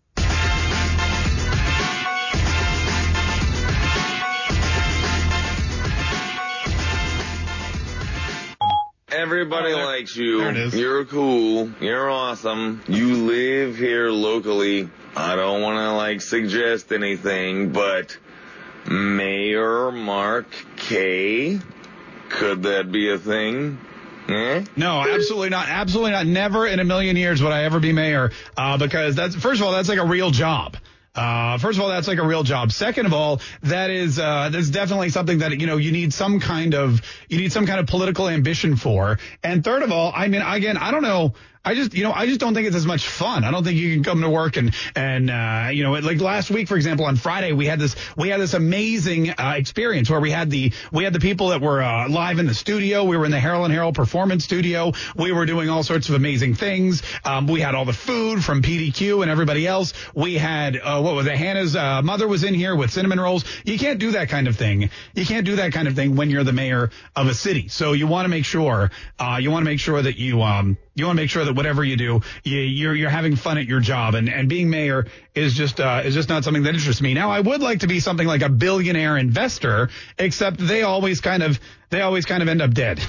Everybody likes you. You're cool. You're awesome. You live here locally. I don't want to, suggest anything, but Mayor Mark Kaye? Could that be a thing? Eh? No, absolutely not. Absolutely not. Never in a million years would I ever be mayor, because that's, that's like a real job. That's like a real job. Second of all, that's definitely something that, you need some kind of political ambition for. And third of all, I don't know. I just don't think it's as much fun. I don't think you can come to work and last week, for example, on Friday, we had this amazing experience where we had the people that were live in the studio. We were in the Harold and Harold performance studio. We were doing all sorts of amazing things. We had all the food from PDQ and everybody else. We had Hannah's mother was in here with cinnamon rolls. You can't do that kind of thing. You can't do that kind of thing when you're the mayor of a city. So you want to make sure that you want to make sure that whatever you do, you're having fun at your job, and being mayor is just not something that interests me. Now, I would like to be something like a billionaire investor, except they always kind of end up dead.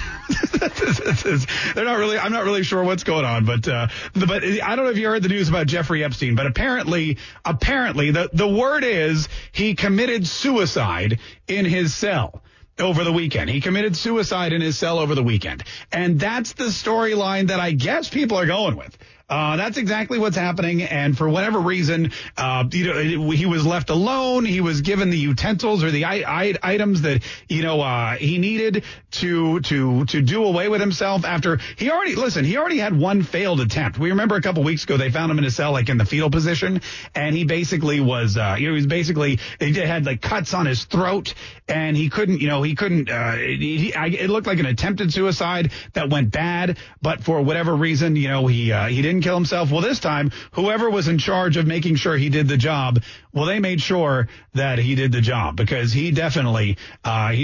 I'm not really sure what's going on, but I don't know if you heard the news about Jeffrey Epstein, but apparently the word is he committed suicide in his cell. Over the weekend. He committed suicide in his cell over the weekend. And that's the storyline that I guess people are going with. That's exactly what's happening. And for whatever reason, he was left alone. He was given the utensils or the items that, he needed to do away with himself after he already had one failed attempt. We remember a couple weeks ago, they found him in a cell, in the fetal position. And he basically was, they had cuts on his throat, and it looked like an attempted suicide that went bad. But for whatever reason, he didn't kill himself. Well, this time, whoever was in charge of making sure he did the job, they made sure that he did the job, because he definitely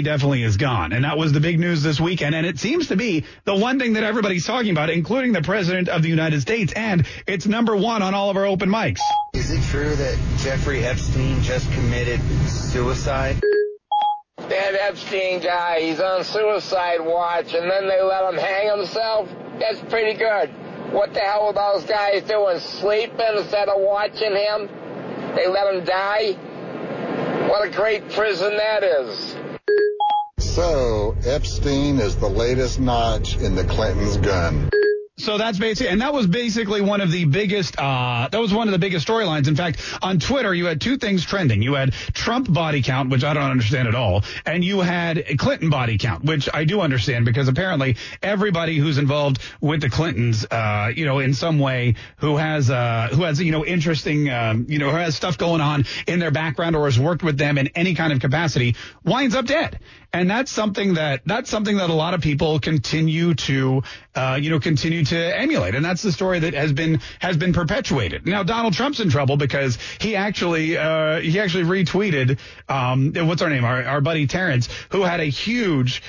is gone. And that was the big news this weekend. And it seems to be the one thing that everybody's talking about, including the president of the United States. And it's number one on all of our open mics. Is it true that Jeffrey Epstein just committed suicide? That Epstein guy, he's on suicide watch, and then they let him hang himself? That's pretty good. What the hell were those guys doing, sleeping instead of watching him? They let him die? What a great prison that is. So, Epstein is the latest notch in the Clintons' gun. So that's basically, and that was basically one of the biggest, storylines. In fact, on Twitter, you had two things trending. You had Trump body count, which I don't understand at all, and you had Clinton body count, which I do understand, because apparently everybody who's involved with the Clintons, in some way, who has interesting, who has stuff going on in their background or has worked with them in any kind of capacity, winds up dead. And that's something that a lot of people continue to emulate. And that's the story that has been perpetuated. Now, Donald Trump's in trouble because he actually retweeted, what's her name? Our buddy Terrence, who had a huge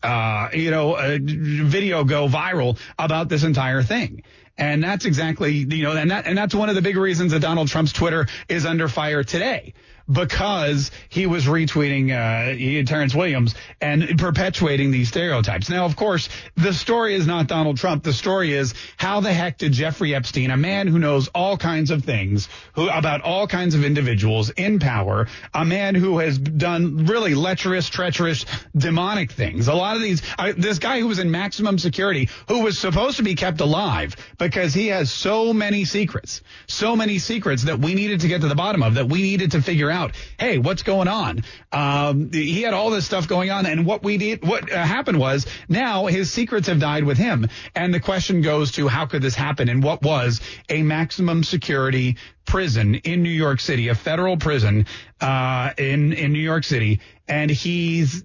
video go viral about this entire thing. And that's exactly, and that's one of the big reasons that Donald Trump's Twitter is under fire today. because he was retweeting Terrence Williams and perpetuating these stereotypes. Now, of course, the story is not Donald Trump. The story is, how the heck did Jeffrey Epstein, a man who knows all kinds of things about all kinds of individuals in power, a man who has done really lecherous, treacherous, demonic things. A lot of these, this guy who was in maximum security, who was supposed to be kept alive because he has so many secrets that we needed to get to the bottom of, that we needed to figure out, hey, what's going on? He had all this stuff going on, and what happened was, now his secrets have died with him. And the question goes to, how could this happen in what was a maximum security prison in New York City, a federal prison in New York City, and he's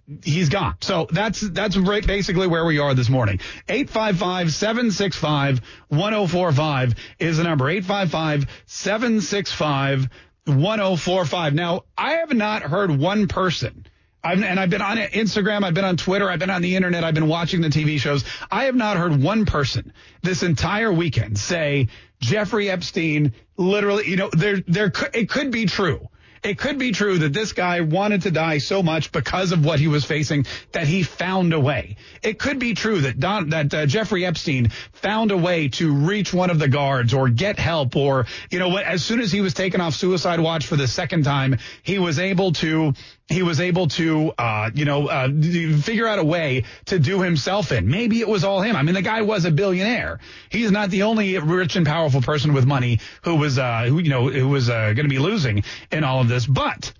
gone. So that's right, basically where we are this morning. 855-765-1045 is the number. 855-765-1045. Now, I have not heard one person. I've been on Instagram, I've been on Twitter, I've been on the internet, I've been watching the TV shows. I have not heard one person this entire weekend say Jeffrey Epstein literally, it could be true. It could be true that this guy wanted to die so much because of what he was facing that he found a way. It could be true that Jeffrey Epstein found a way to reach one of the guards or get help, or, as soon as he was taken off suicide watch for the second time, he was able to figure out a way to do himself in. Maybe it was all him. I mean, the guy was a billionaire. He's not the only rich and powerful person with money who was going to be losing in all of this. But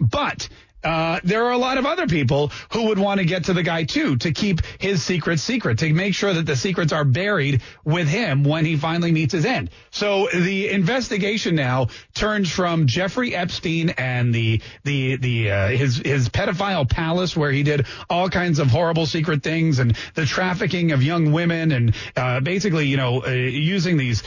there are a lot of other people who would want to get to the guy, too, to keep his secrets secret, to make sure that the secrets are buried with him when he finally meets his end. So the investigation now turns from Jeffrey Epstein and his pedophile palace, where he did all kinds of horrible secret things, and the trafficking of young women, and using these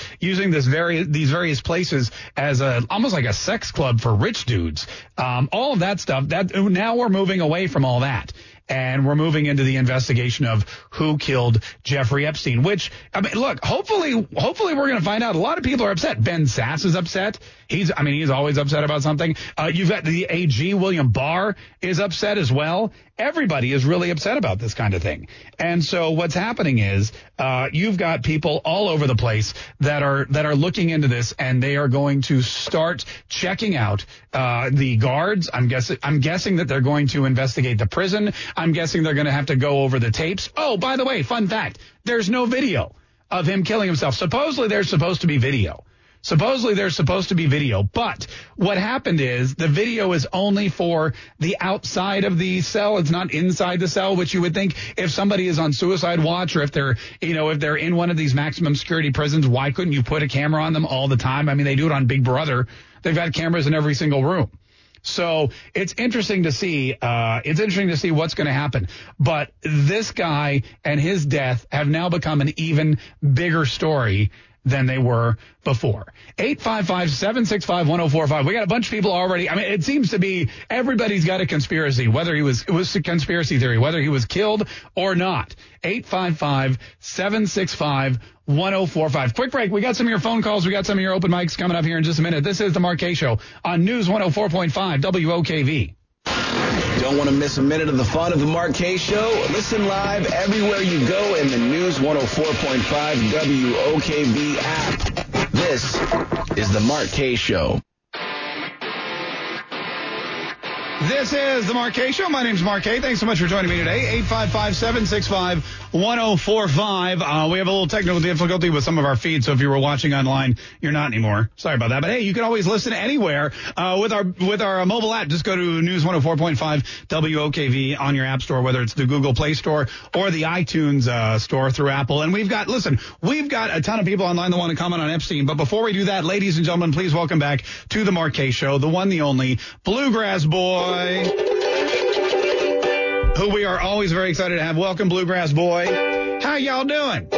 various places as almost like a sex club for rich dudes. All of that stuff. Now we're moving away from all that, and we're moving into the investigation of who killed Jeffrey Epstein, which, I mean, look, hopefully we're going to find out. A lot of people are upset. Ben Sasse is upset. He's always upset about something. You've got the AG, William Barr, is upset as well. Everybody is really upset about this kind of thing. And so what's happening is you've got people all over the place that are looking into this, and they are going to start checking out the guards. I'm guessing that they're going to investigate the prison. I'm guessing they're going to have to go over the tapes. Oh, by the way, fun fact, there's no video of him killing himself. Supposedly there's supposed to be video. But what happened is, the video is only for the outside of the cell. It's not inside the cell, which you would think, if somebody is on suicide watch, or if they're in one of these maximum security prisons, why couldn't you put a camera on them all the time? I mean, they do it on Big Brother. They've got cameras in every single room. So it's interesting to see. What's going to happen. But this guy and his death have now become an even bigger story than they were before. 855-765-1045. We got a bunch of people already. I mean, it seems to be everybody's got a conspiracy, whether it was a conspiracy theory, whether he was killed or not. 855-765-1045. Quick break. We got some of your phone calls. We got some of your open mics coming up here in just a minute. This is the Mark Kaye Show on News 104.5 WOKV. Don't want to miss a minute of the fun of the Mark Kaye Show? Listen live everywhere you go in the News 104.5 WOKV app. This is the Mark Kaye Show. This is the Mark Kaye Show. My name's Mark Kaye. Thanks so much for joining me today. 855-765-1045. We have a little technical difficulty with some of our feeds, so if you were watching online, you're not anymore. Sorry about that. But hey, you can always listen anywhere with our mobile app. Just go to News 104.5 WOKV on your app store, whether it's the Google Play Store or the iTunes store through Apple. And we've got a ton of people online that want to comment on Epstein. But before we do that, ladies and gentlemen, please welcome back to the Mark Kaye Show, the one, the only, Bluegrass Boy, who we are always very excited to have. Welcome, Bluegrass Boy. How y'all doing?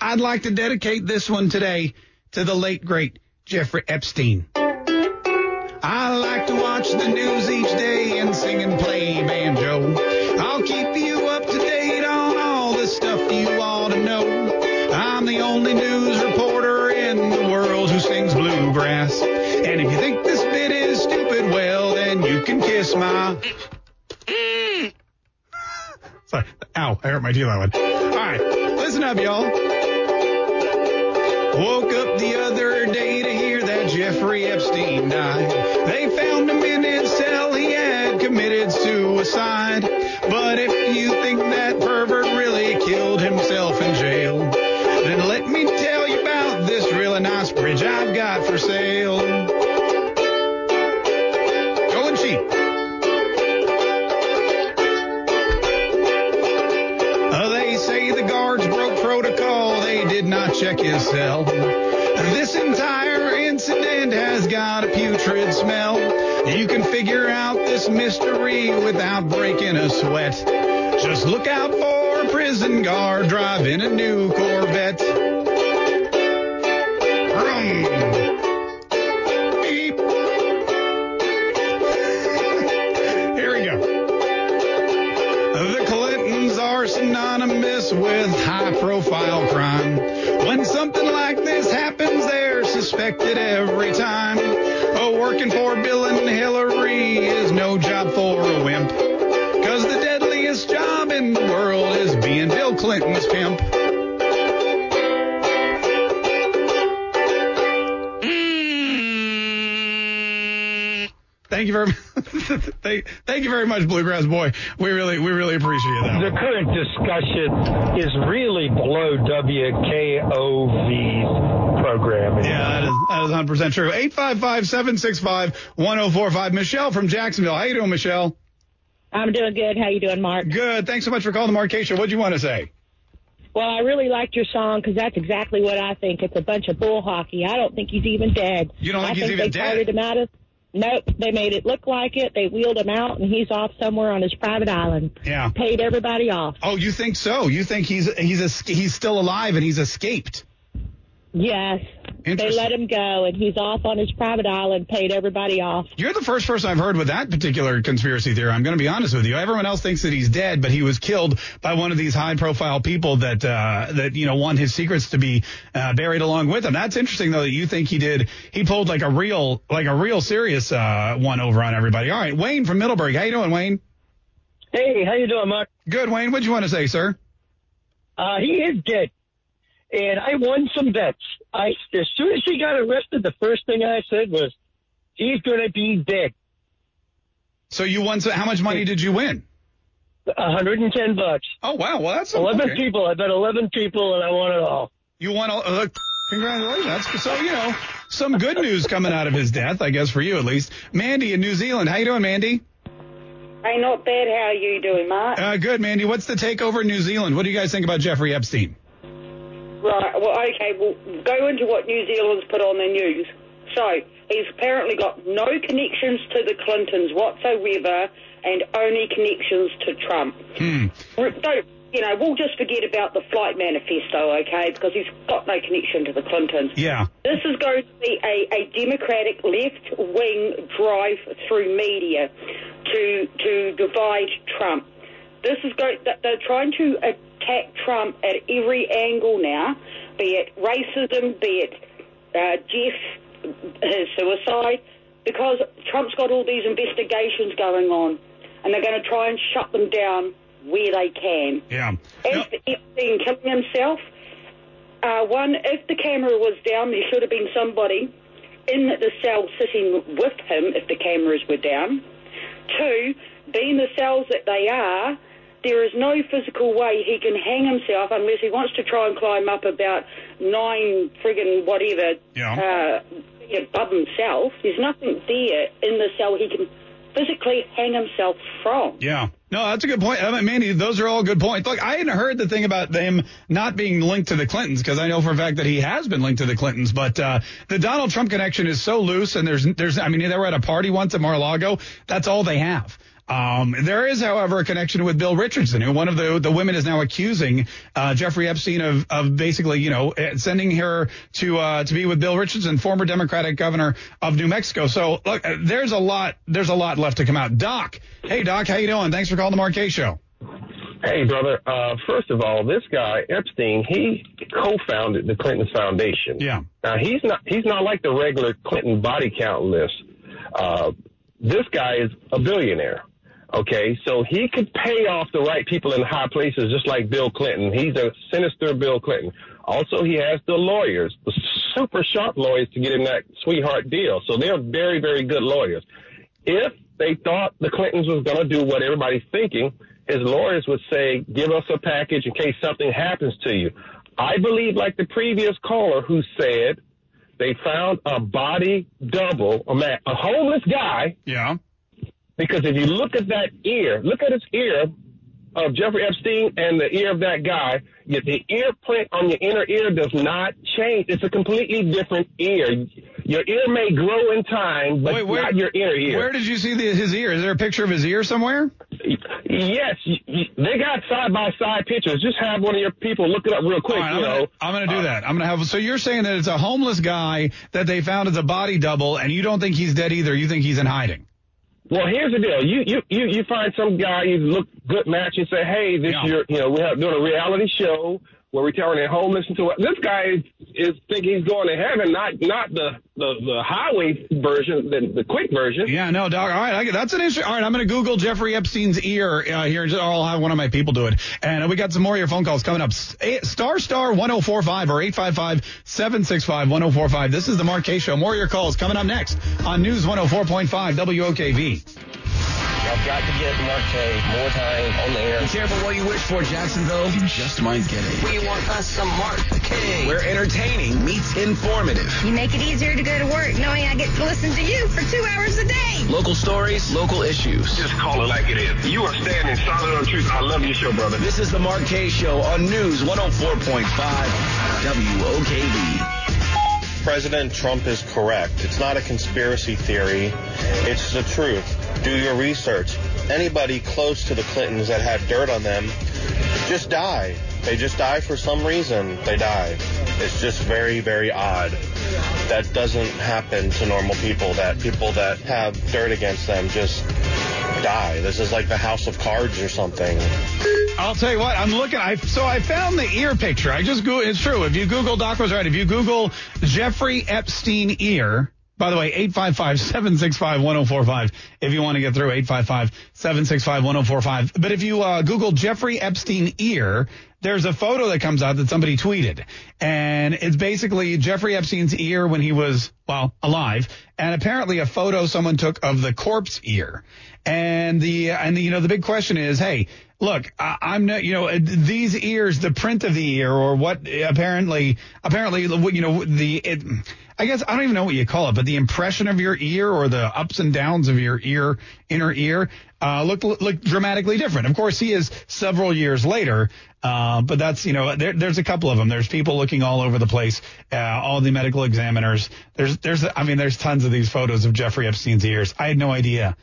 I'd like to dedicate this one today to the late, great Jeffrey Epstein. I like to watch the news each day and sing and play banjo. I'll keep you up to date on all the stuff you ought to know. I'm the only news reporter in the world who sings bluegrass. And if you think this bit is You can kiss my... Sorry. Ow, I hurt my teeth on that one. All right, listen up, y'all. Woke up the other day to hear that Jeffrey Epstein died. They found him in his cell. He had committed suicide. But if you think that pervert really killed himself in jail, then let me tell you about this really nice bridge I've got for sale. Going cheap. Check his cell. This entire incident has got a putrid smell. You can figure out this mystery without breaking a sweat. Just look out for a prison guard driving a new Corvette. Vroom. Beep. Here we go. The Clintons are synonymous with high-profile crime. When something like this happens, they're suspected every time. Oh, working for Bill and Hillary is no job for a wimp. Cause the deadliest job in the world is being Bill Clinton's pimp. Thank you very much. Thank you very much, Bluegrass Boy. We really appreciate that. The current discussion is really below WKOV's programming. Yeah, that is 100% true. 855-765-1045. Michelle from Jacksonville. How you doing, Michelle? I'm doing good. How you doing, Mark? Good. Thanks so much for calling the Mark Kaye Show. What do you want to say? Well, I really liked your song because that's exactly what I think. It's a bunch of bull hockey. I don't think he's even dead. You don't think he's even dead? I think they dead? Him out of... Nope, they made it look like it. They wheeled him out, and he's off somewhere on his private island. Yeah, paid everybody off. Oh, you think so? You think he's still alive and he's escaped? Yes, they let him go, and he's off on his private island, paid everybody off. You're the first person I've heard with that particular conspiracy theory. I'm going to be honest with you. Everyone else thinks that he's dead, but he was killed by one of these high-profile people that that want his secrets to be buried along with him. That's interesting, though, that you think he did. He pulled like a real serious one over on everybody. All right, Wayne from Middleburg. How you doing, Wayne? Hey, how you doing, Mark? Good, Wayne. What'd you want to say, sir? He is dead. And I won some bets. As soon as he got arrested, the first thing I said was, he's going to be dead. So you won. So how much money did you win? $110. Oh, wow. Well, that's 11 people. I bet 11 people, and I won it all. You won all. Congratulations. That's, so, some good news coming out of his death, I guess, for you at least. Mandy in New Zealand. How you doing, Mandy? Hey, not bad. How you doing, Mark? Good, Mandy. What's the takeover in New Zealand? What do you guys think about Jeffrey Epstein? Right, well, okay, we'll go into what New Zealand's put on their news. So, he's apparently got no connections to the Clintons whatsoever and only connections to Trump. Hmm. We'll just forget about the flight manifesto, okay, because he's got no connection to the Clintons. Yeah. This is going to be a Democratic left-wing drive through media to divide Trump. This is they're trying to attack Trump at every angle now, be it racism, be it his suicide, because Trump's got all these investigations going on, and they're going to try and shut them down where they can. Yeah. As for Epstein killing himself, if the camera was down, there should have been somebody in the cell sitting with him if the cameras were down. Two, being the cells that they are, there is no physical way he can hang himself unless he wants to try and climb up about 9 friggin' whatever, above himself. There's nothing there in the cell he can physically hang himself from. Yeah. No, that's a good point. I mean, Mandy, those are all good points. Look, I hadn't heard the thing about him not being linked to the Clintons, because I know for a fact that he has been linked to the Clintons. But the Donald Trump connection is so loose, and they were at a party once at Mar-a-Lago. That's all they have. There is, however, a connection with Bill Richardson, who one of the women is now accusing Jeffrey Epstein of basically, sending her to be with Bill Richardson, former Democratic governor of New Mexico. So look, there's a lot left to come out. Doc. Hey, Doc, how you doing? Thanks for calling the Mark Kaye Show. Hey, brother. First of all, this guy Epstein, he co-founded the Clinton Foundation. Yeah. Now he's not like the regular Clinton body count list. This guy is a billionaire. Okay, so he could pay off the right people in high places, just like Bill Clinton. He's a sinister Bill Clinton. Also, he has the lawyers, the super sharp lawyers, to get him that sweetheart deal. So they're very, very good lawyers. If they thought the Clintons was going to do what everybody's thinking, his lawyers would say, give us a package in case something happens to you. I believe, like the previous caller who said they found a body double, a homeless guy. Yeah. Because if you look at that ear, look at his ear of Jeffrey Epstein and the ear of that guy, the ear print on your inner ear does not change. It's a completely different ear. Your ear may grow in time, but not your inner ear. Where did you see his ear? Is there a picture of his ear somewhere? Yes. They got side-by-side pictures. Just have one of your people look it up real quick. Right, I'm going to do that. I'm going to have. So you're saying that it's a homeless guy that they found as a body double, and you don't think he's dead either. You think he's in hiding. Well, here's the deal. You find some guy, you look good match, and say, hey, this year, we're doing a reality show where we're turning home, listen to it. This guy is thinking he's going to heaven, not the highway version, the quick version. Yeah, no, Doc. All right, that's an issue. All right, I'm going to Google Jeffrey Epstein's ear here, and I'll have one of my people do it. And we got some more of your phone calls coming up. Star 1045 or 855-765-1045. This is the Mark Kaye Show. More of your calls coming up next on News 104.5 WOKV. I've got to get Mark Kaye more time on the air. Be careful what you wish for, Jacksonville. You just might get it. We want us some Mark Kaye. Where entertaining meets informative. You make it easier to go to work knowing I get to listen to you for 2 hours a day. Local stories, local issues. Just call it like it is. You are standing solid on truth. I love your show, brother. This is the Mark Kaye Show on News 104.5 WOKV. President Trump is correct. It's not a conspiracy theory. It's the truth. Do your research. Anybody close to the Clintons that had dirt on them just die. They just die for some reason. They die. It's just very, very odd. That doesn't happen to normal people, that people that have dirt against them just die. This is like the House of Cards or something. I'll tell you what, I'm looking. I found the ear picture. It's true. If you Google, Doc was right. If you Google Jeffrey Epstein ear, by the way, 855-765-1045. If you want to get through, 855-765-1045. But if you Google Jeffrey Epstein ear, there's a photo that comes out that somebody tweeted. And it's basically Jeffrey Epstein's ear when he was, alive. And apparently a photo someone took of the corpse ear. And the big question is, hey, look, I'm not, these ears, the print of the ear or what apparently, I guess I don't even know what you call it, but the impression of your ear or the ups and downs of your ear, inner ear, look dramatically different. Of course, he is several years later. But that's, there's a couple of them. There's people looking all over the place, all the medical examiners. There's tons of these photos of Jeffrey Epstein's ears. I had no idea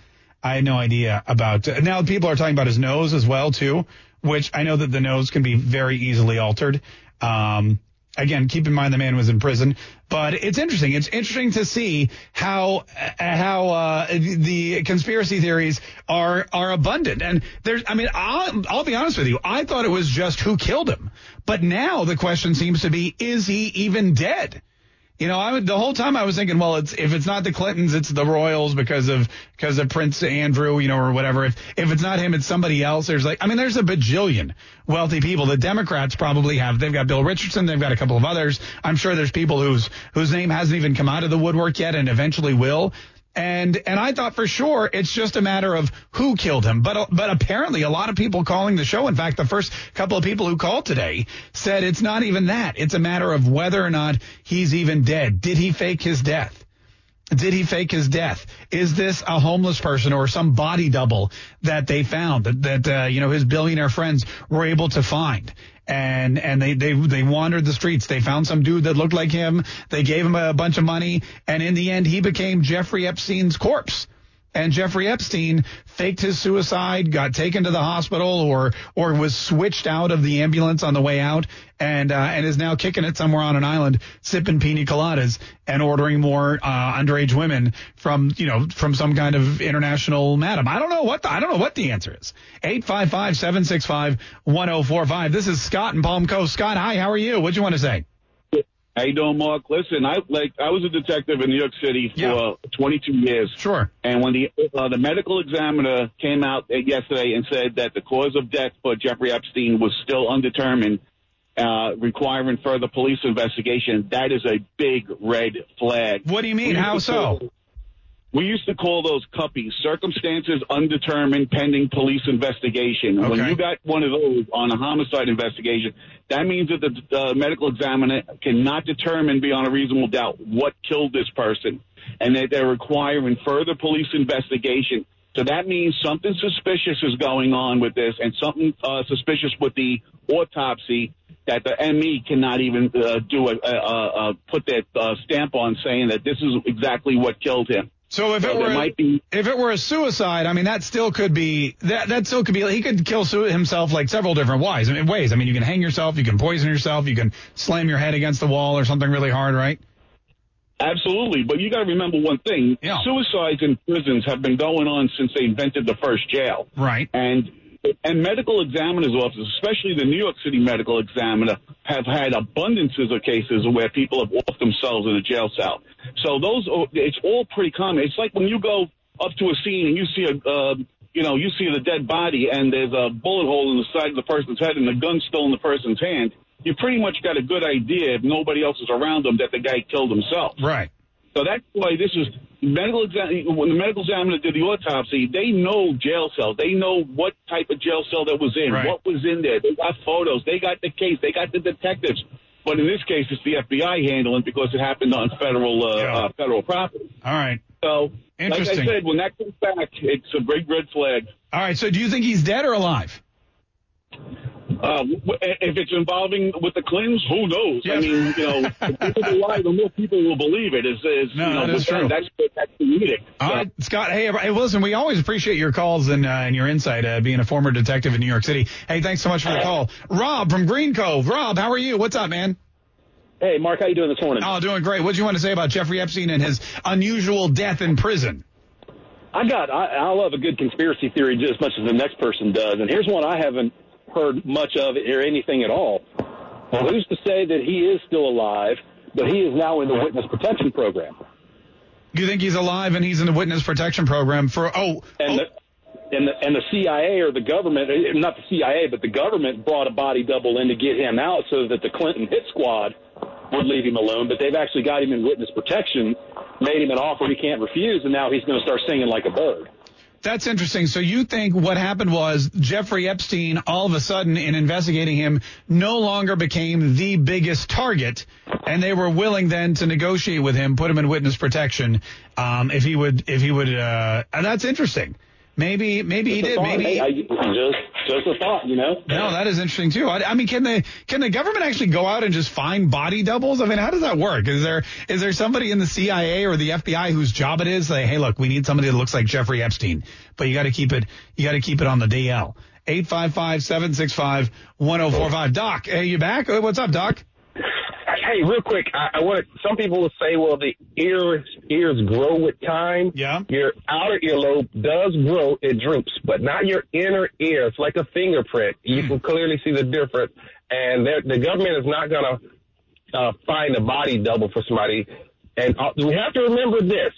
about – now people are talking about his nose as well too, which I know that the nose can be very easily altered. Again, keep in mind the man was in prison. But it's interesting. It's interesting to see how the conspiracy theories are abundant. And there's, I'll be honest with you. I thought it was just who killed him. But now the question seems to be, is he even dead? The whole time I was thinking, if it's not the Clintons, it's the Royals because of Prince Andrew, or whatever. If it's not him, it's somebody else. There's a bajillion wealthy people. The Democrats probably have. They've got Bill Richardson. They've got a couple of others. I'm sure there's people whose name hasn't even come out of the woodwork yet and eventually will. And I thought for sure it's just a matter of who killed him. But apparently a lot of people calling the show, in fact, the first couple of people who called today said it's not even that. It's a matter of whether or not he's even dead. Did he fake his death? Is this a homeless person or some body double that they found that his billionaire friends were able to find? And they wandered the streets. They found some dude that looked like him. They gave him a bunch of money. And in the end, he became Jeffrey Epstein's corpse. And Jeffrey Epstein faked his suicide, got taken to the hospital or was switched out of the ambulance on the way out and is now kicking it somewhere on an island, sipping pina coladas and ordering more underage women from some kind of international madam. I don't know what the answer is. 855-765-1045. This is Scott in Palm Coast. Scott, hi, how are you? What'd you want to say? How you doing, Mark? Listen, I was a detective in New York City for 22 years. Sure. And when the medical examiner came out yesterday and said that the cause of death for Jeffrey Epstein was still undetermined, requiring further police investigation, that is a big red flag. What do you mean? How so? We used to call those cuppies, circumstances undetermined pending police investigation. Okay. When you got one of those on a homicide investigation, that means that the medical examiner cannot determine beyond a reasonable doubt what killed this person, and that they're requiring further police investigation. So that means something suspicious is going on with this, and something suspicious with the autopsy that the ME cannot even put their stamp on, saying that this is exactly what killed him. So if it were a suicide, I mean, that still could be he could kill himself like several different ways. You can hang yourself, you can poison yourself, you can slam your head against the wall or something really hard, right? Absolutely. But you got to remember one thing. Yeah. Suicides in prisons have been going on since they invented the first jail. Right. And medical examiner's offices, especially the New York City medical examiner, have had abundances of cases where people have offed themselves in a jail cell. So it's all pretty common. It's like when you go up to a scene and you see the dead body and there's a bullet hole in the side of the person's head and the gun's still in the person's hand. You pretty much got a good idea, if nobody else is around them, that the guy killed himself. Right. So that's why this is when the medical examiner did the autopsy, they know jail cell. They know what type of jail cell that was in, right. What was in there. They got photos. They got the case. They got the detectives. But in this case, it's the FBI handling because it happened on federal property. All right. So, like I said, when that comes back, it's a big red flag. All right. So do you think he's dead or alive? If it's involving with the Clintons, who knows? Yes. I mean, if people lie, the more people will believe it. That's true. That's the edict. All right, Scott, hey, listen, we always appreciate your calls and your insight, being a former detective in New York City. Hey, thanks so much for the call. Rob from Green Cove. Rob, how are you? What's up, man? Hey, Mark, how you doing this morning? Oh, doing great. What do you want to say about Jeffrey Epstein and his unusual death in prison? I love a good conspiracy theory just as much as the next person does, and here's one I haven't heard much of it or anything at all. Well, who's to say that he is still alive, but he is now in the witness protection program? You think he's alive and he's in the witness protection program and the CIA or the government, not the CIA, but the government brought a body double in to get him out so that the Clinton hit squad would leave him alone, but they've actually got him in witness protection, made him an offer he can't refuse, and now he's going to start singing like a bird. That's interesting. So you think what happened was Jeffrey Epstein, all of a sudden, in investigating him, no longer became the biggest target, and they were willing then to negotiate with him, put him in witness protection, if he would, and that's interesting. Maybe he did. Maybe just a thought, No, that is interesting too. I mean, can the government actually go out and just find body doubles? I mean, how does that work? Is there somebody in the CIA or the FBI whose job it is to say, hey, look, we need somebody that looks like Jeffrey Epstein, but you got to keep it on the DL. 855-765-1045. Doc, hey, you back? What's up, Doc? Hey, real quick, some people will say, well, the ears grow with time. Yeah. Your outer earlobe does grow, it droops, but not your inner ear. It's like a fingerprint. You can clearly see the difference. And the government is not going to find a body double for somebody. And we have to remember this.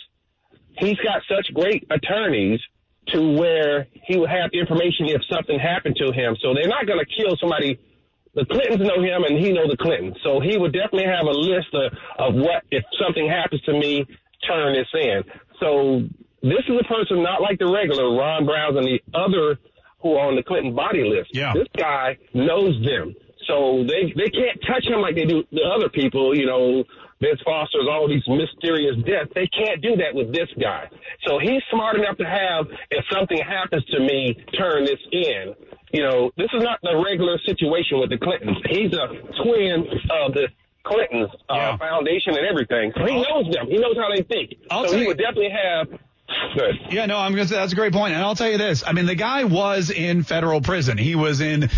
He's got such great attorneys to where he will have information if something happened to him. So they're not going to kill somebody. The Clintons know him, and he knows the Clintons. So he would definitely have a list of what, if something happens to me, turn this in. So this is a person not like the regular Ron Browns and the other who are on the Clinton body list. Yeah. This guy knows them. So they can't touch him like they do the other people, Vince Foster's, all these mysterious deaths. They can't do that with this guy. So he's smart enough to have, if something happens to me, turn this in. This is not the regular situation with the Clintons. He's a twin of the Clintons foundation and everything. So he knows them. He knows how they think. He would definitely have. Good. Yeah, no, I'm going to say that's a great point. And I'll tell you this. I mean, the guy was in federal prison. He was in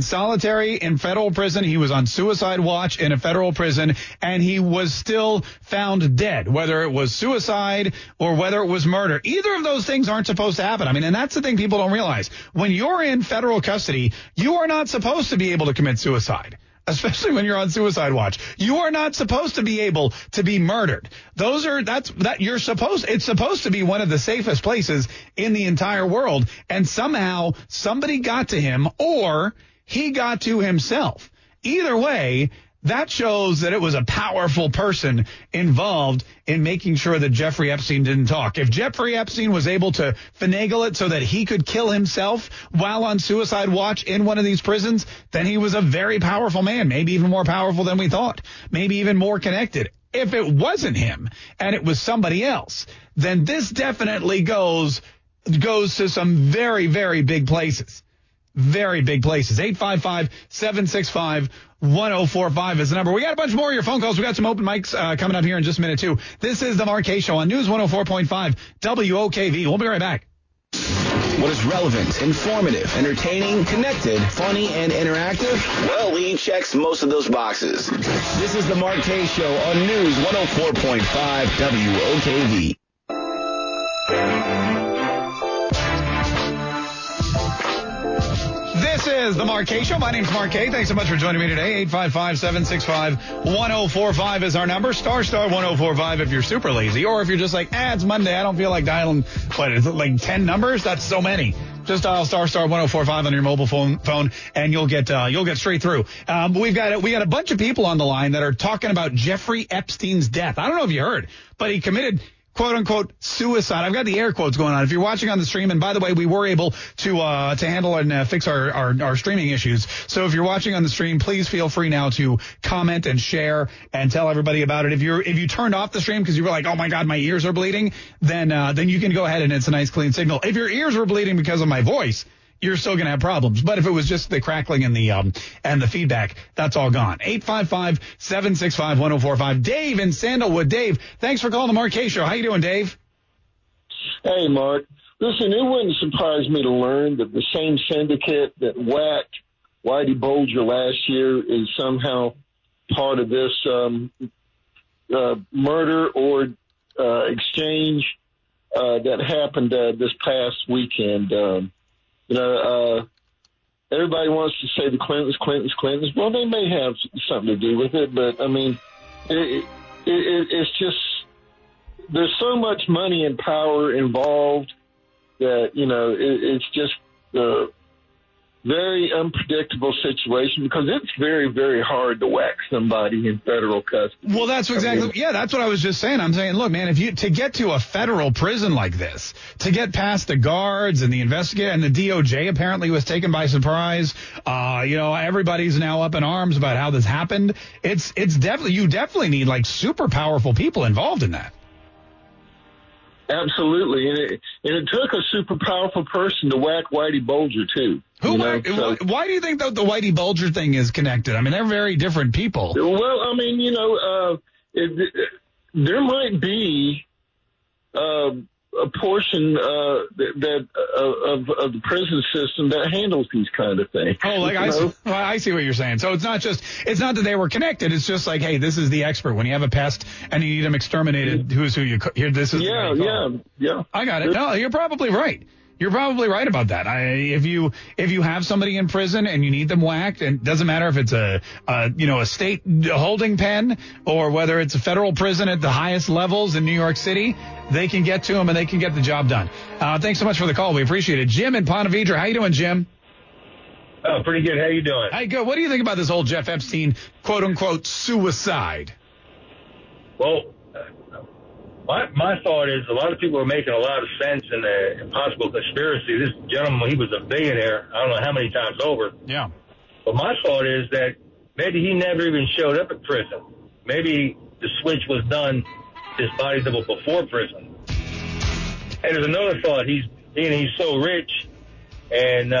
solitary in federal prison. He was on suicide watch in a federal prison, and he was still found dead, whether it was suicide or whether it was murder. Either of those things aren't supposed to happen. I mean, and that's the thing people don't realize. When you're in federal custody, you are not supposed to be able to commit suicide. especially when you're on suicide watch. You are not supposed to be able to be murdered. It's supposed to be one of the safest places in the entire world. And somehow somebody got to him or he got to himself. Either way, that shows that it was a powerful person involved in making sure that Jeffrey Epstein didn't talk. If Jeffrey Epstein was able to finagle it so that he could kill himself while on suicide watch in one of these prisons, then he was a very powerful man, maybe even more powerful than we thought, maybe even more connected. If it wasn't him and it was somebody else, then this definitely goes to some very, very big places. Very big places. 855-765-1045 is the number. We got a bunch more of your phone calls. We got some open mics coming up here in just a minute, too. This is The Mark Kaye Show on News 104.5 WOKV. We'll be right back. What is relevant, informative, entertaining, connected, funny, and interactive? Well, Lee checks most of those boxes. This is The Mark Kaye Show on News 104.5 WOKV. This is The Mark Kaye Show. My name's Mark Kaye. Thanks so much for joining me today. 855-765-1045 is our number. **1045 if you're super lazy, or if you're just like, it's Monday, I don't feel like dialing, is it like 10 numbers? That's so many. Just dial **1045 on your mobile phone, and you'll get straight through. We got a bunch of people on the line that are talking about Jeffrey Epstein's death. I don't know if you heard, but he committed quote-unquote suicide. I've got the air quotes going on. If you're watching on the stream, and by the way, we were able to handle and fix our streaming issues. So if you're watching on the stream, please feel free now to comment and share and tell everybody about it. If you turned off the stream because you were like, oh my God, my ears are bleeding, then you can go ahead and it's a nice clean signal. If your ears were bleeding because of my voice, you're still going to have problems. But if it was just the crackling and the feedback, that's all gone. 855-765-1045. Dave in Sandalwood. Dave, thanks for calling The Mark Kaye Show. How you doing, Dave? Hey, Mark. Listen, it wouldn't surprise me to learn that the same syndicate that whacked Whitey Bulger last year is somehow part of this murder or exchange that happened this past weekend. Everybody wants to say the Clintons. Well, they may have something to do with it, but, I mean, it's just there's so much money and power involved that, it's just a very unpredictable situation because it's very, very hard to whack somebody in federal custody. Well, that's exactly, that's what I was just saying. I'm saying, look, man, to get to a federal prison like this, to get past the guards and the investigator, and the DOJ apparently was taken by surprise. Everybody's now up in arms about how this happened. It's definitely, you definitely need like super powerful people involved in that. Absolutely, and it took a super powerful person to whack Whitey Bulger too. Why do you think that the Whitey Bulger thing is connected? I mean, they're very different people. Well, I mean, there might be a portion of the prison system that handles these kind of things. Oh, like I see what you're saying. So it's not that they were connected. It's just like, hey, this is the expert. When you have a pest and you need them exterminated, who's who? Yeah. I got it. No, you're probably right. You're probably right about that. If you have somebody in prison and you need them whacked, and it doesn't matter if it's a state holding pen or whether it's a federal prison at the highest levels in New York City, they can get to them and they can get the job done. Thanks so much for the call. We appreciate it. Jim in Ponte Vedra. How you doing, Jim? Oh, pretty good. How you doing? Hey, good. What do you think about this whole Jeff Epstein quote-unquote suicide? Well, My thought is a lot of people are making a lot of sense in the possible conspiracy. This gentleman, he was a billionaire. I don't know how many times over. Yeah. But my thought is that maybe he never even showed up at prison. Maybe the switch was done, his body double before prison. And there's another thought. He's so rich, and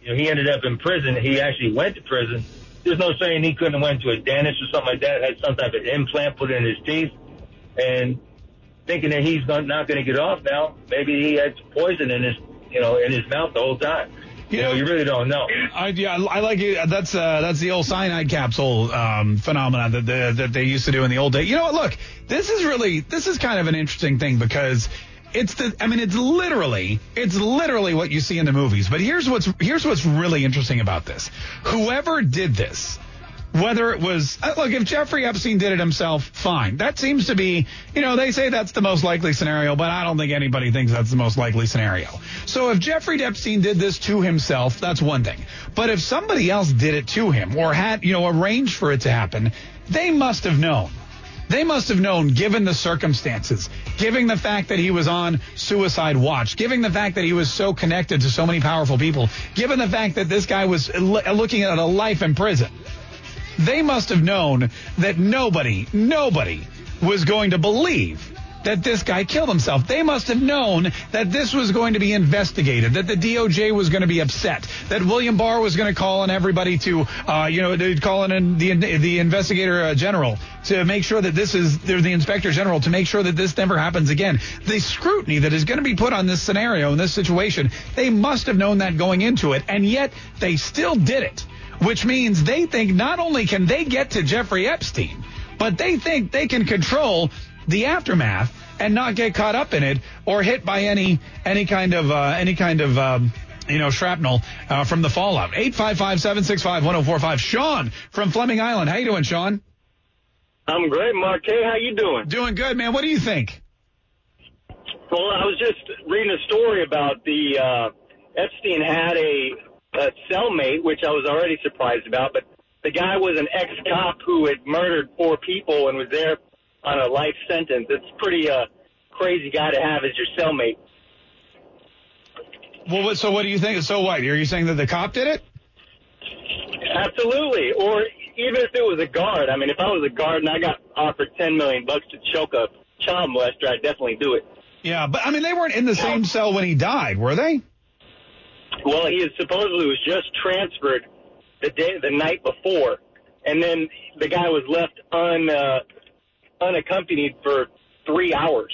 he ended up in prison. He actually went to prison. There's no saying he couldn't have went to a dentist or something like that, had some type of implant put in his teeth. And thinking that he's not going to get off now, maybe he had poison in his, in his mouth the whole time. You really don't know. I like it. That's the old cyanide capsule phenomenon that they used to do in the old days. You know what? Look, this is kind of an interesting thing because it's literally what you see in the movies. But here's what's really interesting about this. Whoever did this whether it was, look, if Jeffrey Epstein did it himself, fine. That seems to be, you know, they say that's the most likely scenario, but I don't think anybody thinks that's the most likely scenario. So if Jeffrey Epstein did this to himself, that's one thing. But if somebody else did it to him or had, you know, arranged for it to happen, they must have known. They must have known, given the circumstances, given the fact that he was on suicide watch, given the fact that he was so connected to so many powerful people, given the fact that this guy was looking at a life in prison. They must have known that nobody was going to believe that this guy killed himself. They must have known that this was going to be investigated, that the DOJ was going to be upset, that William Barr was going to call on everybody to, call in the investigator general to make sure that this is, the inspector general, to make sure that this never happens again. The scrutiny that is going to be put on this scenario, in this situation, they must have known that going into it, and yet they still did it, which means they think not only can they get to Jeffrey Epstein, but they think they can control the aftermath and not get caught up in it or hit by any kind of shrapnel from the fallout. 855-765-1045. Sean from Fleming Island. How you doing, Sean? I'm great, Mark Kaye. How you doing? Doing good, man. What do you think? Well, I was just reading a story about the Epstein had a cellmate, which I was already surprised about, but the guy was an ex-cop who had murdered 4 people and was there on a life sentence. It's pretty crazy guy to have as your cellmate. Well, so what do you think? So what? Are you saying that the cop did it? Absolutely. Or even if it was a guard. I mean, if I was a guard and I got offered $10 million to choke a child molester, I'd definitely do it. Yeah, but I mean, they weren't in the same cell when he died, were they? Well, he supposedly was just transferred the night before, and then the guy was left unaccompanied for 3 hours.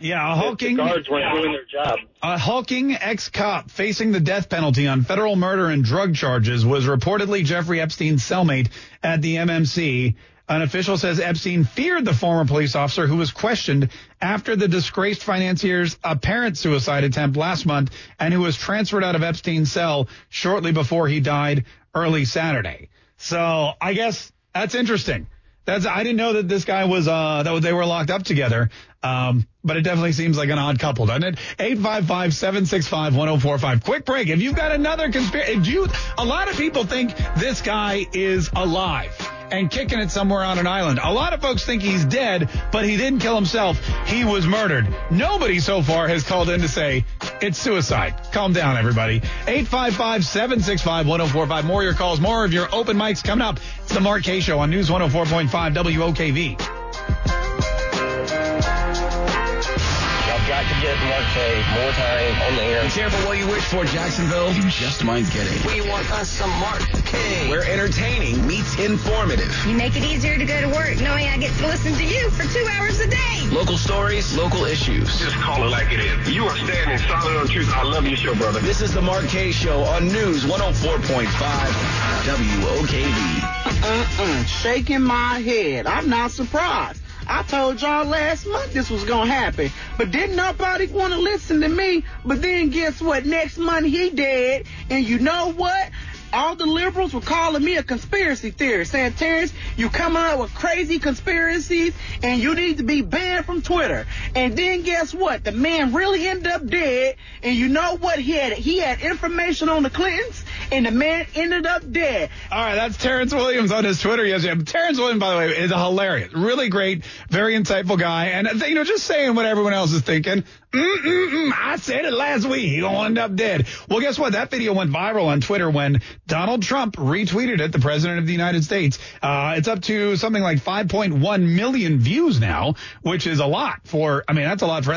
Yeah, a hulking. The guards weren't doing their job. A hulking ex-cop facing the death penalty on federal murder and drug charges was reportedly Jeffrey Epstein's cellmate at the MMC. An official says Epstein feared the former police officer who was questioned after the disgraced financier's apparent suicide attempt last month and who was transferred out of Epstein's cell shortly before he died early Saturday. So I guess that's interesting. I didn't know that this guy was that they were locked up together, but it definitely seems like an odd couple, doesn't it? 855-765-1045. Quick break. If you've got another conspiracy, a lot of people think this guy is alive and kicking it somewhere on an island. A lot of folks think he's dead, but he didn't kill himself. He was murdered. Nobody so far has called in to say it's suicide. Calm down, everybody. 855-765-1045. More of your calls, more of your open mics coming up. It's the Mark Kaye Show on News 104.5 WOKV. I've got to get Mark Kaye more time on the air. Be careful what you wish for, Jacksonville. You just might get it. We want us some Mark Kaye. Where entertaining meets informative. You make it easier to go to work knowing I get to listen to you for 2 hours a day. Local stories, local issues. Just call it like it is. You are standing solid on truth. I love your show, brother. This is the Mark Kaye Show on News 104.5 WOKV. Shaking my head. I'm not surprised. I told y'all last month this was going to happen, but didn't nobody want to listen to me. But then guess what? Next month he dead, and you know what? All the liberals were calling me a conspiracy theorist, saying, Terrence, you coming up with crazy conspiracies, and you need to be banned from Twitter. And then guess what? The man really ended up dead, and you know what? He had information on the Clintons, and the man ended up dead. All right, that's Terrence Williams on his Twitter yesterday. Terrence Williams, by the way, is hilarious. Really great, very insightful guy. And, you know, just saying what everyone else is thinking. I said it last week. He's going to end up dead. Well, guess what? That video went viral on Twitter when Donald Trump retweeted it, the president of the United States. It's up to something like 5.1 million views now, which is a lot for, I mean, that's a lot for,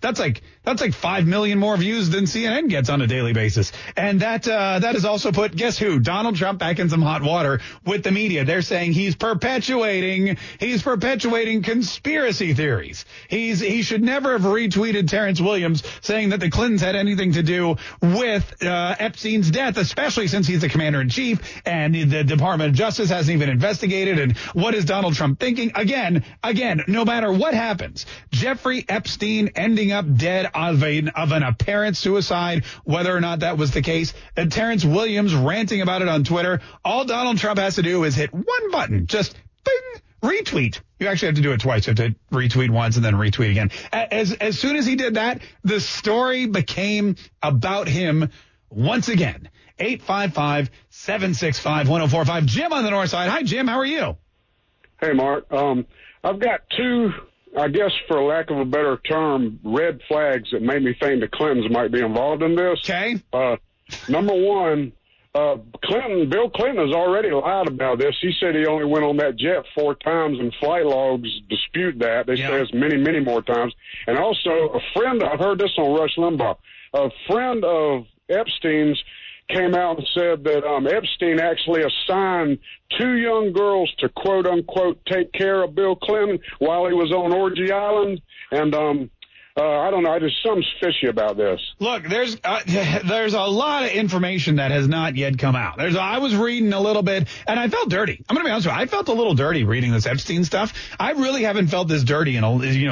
that's like 5 million more views than CNN gets on a daily basis. And that has also put, guess who? Donald Trump back in some hot water with the media. They're saying he's perpetuating conspiracy theories. He should never have retweeted Terrence Williams saying that the Clintons had anything to do with Epstein's death, especially since he's the commander in chief and the Department of Justice hasn't even investigated. And what is Donald Trump thinking? Again, no matter what happens, Jeffrey Epstein ending ending up dead of an apparent suicide, whether or not that was the case. And Terrence Williams ranting about it on Twitter. All Donald Trump has to do is hit one button, just bing, retweet. You actually have to do it twice. You have to retweet once and then retweet again. As soon as he did that, the story became about him once again. 855-765-1045. Jim on the north side. Hi, Jim. How are you? Hey, Mark. I've got two, I guess for lack of a better term, red flags that made me think the Clintons might be involved in this. Okay. Number one, Bill Clinton has already lied about this. He said he only went on that jet 4 times, and flight logs dispute that. They say it's many, many more times. And also, I've heard this on Rush Limbaugh, a friend of Epstein's came out and said that Epstein actually assigned 2 young girls to, quote, unquote, take care of Bill Clinton while he was on Orgy Island. And I don't know. There's something fishy about this. Look, there's a lot of information that has not yet come out. I was reading a little bit, and I felt dirty. I'm going to be honest with you. I felt a little dirty reading this Epstein stuff. I really haven't felt this dirty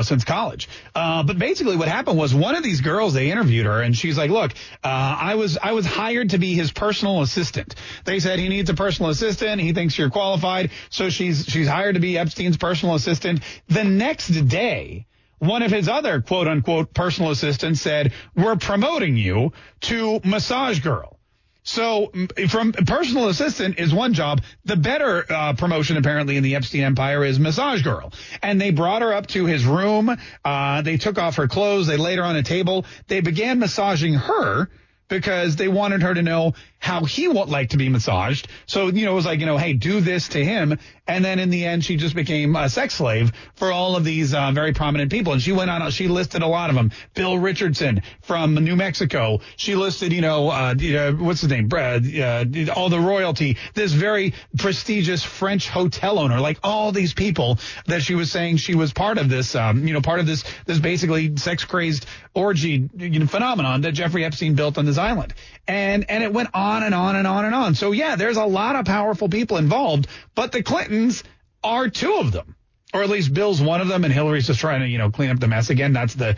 since college. But basically, what happened was one of these girls, they interviewed her, and she's like, "Look, I was hired to be his personal assistant. They said he needs a personal assistant. He thinks you're qualified, so she's hired to be Epstein's personal assistant." The next day, one of his other, quote, unquote, personal assistants said, "We're promoting you to massage girl." So from personal assistant is one job. The better promotion apparently in the Epstein empire is massage girl. And they brought her up to his room. They took off her clothes. They laid her on a table. They began massaging her, because they wanted her to know how he would like to be massaged. So, it was like, hey, do this to him. And then in the end, she just became a sex slave for all of these very prominent people. And she went on, she listed a lot of them. Bill Richardson from New Mexico. She listed, what's his name? All the royalty. This very prestigious French hotel owner. Like all these people that she was saying she was part of this, part of this basically sex-crazed orgy phenomenon that Jeffrey Epstein built on this island. And it went on and on and on and on. So, yeah, there's a lot of powerful people involved, but the Clintons are 2 of them, or at least Bill's one of them, and Hillary's just trying to, clean up the mess again. That's the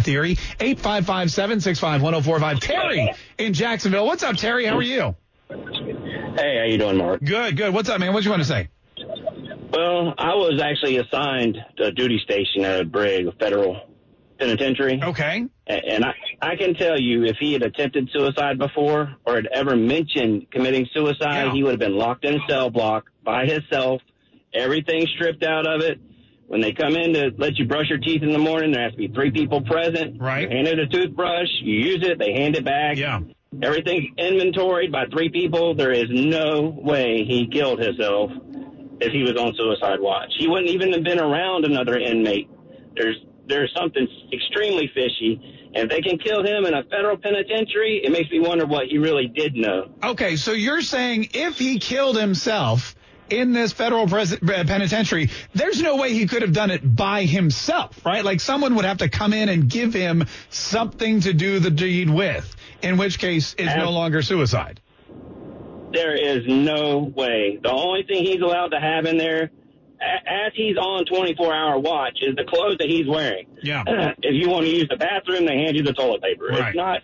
theory. 855-765-1045. Terry in Jacksonville. What's up, Terry? How are you? Hey, how you doing, Mark? Good. What's up, man? What you want to say? Well, I was actually assigned to a duty station at Brigg, a federal penitentiary. Okay. And I can tell you, if he had attempted suicide before or had ever mentioned committing suicide, he would have been locked in a cell block by himself, everything stripped out of it. When they come in to let you brush your teeth in the morning, there has to be 3 people present. Right. You handed a toothbrush, you use it, they hand it back. Yeah. Everything's inventoried by 3 people. There is no way he killed himself if he was on suicide watch. He wouldn't even have been around another inmate. There's something extremely fishy, and if they can kill him in a federal penitentiary, it makes me wonder what he really did know. Okay, so you're saying if he killed himself in this federal penitentiary, there's no way he could have done it by himself, right? Like someone would have to come in and give him something to do the deed with, in which case it's no longer suicide. There is no way. The only thing he's allowed to have in there, as he's on 24-hour watch, is the clothes that he's wearing. Yeah. If you want to use the bathroom, they hand you the toilet paper. Right. It's not.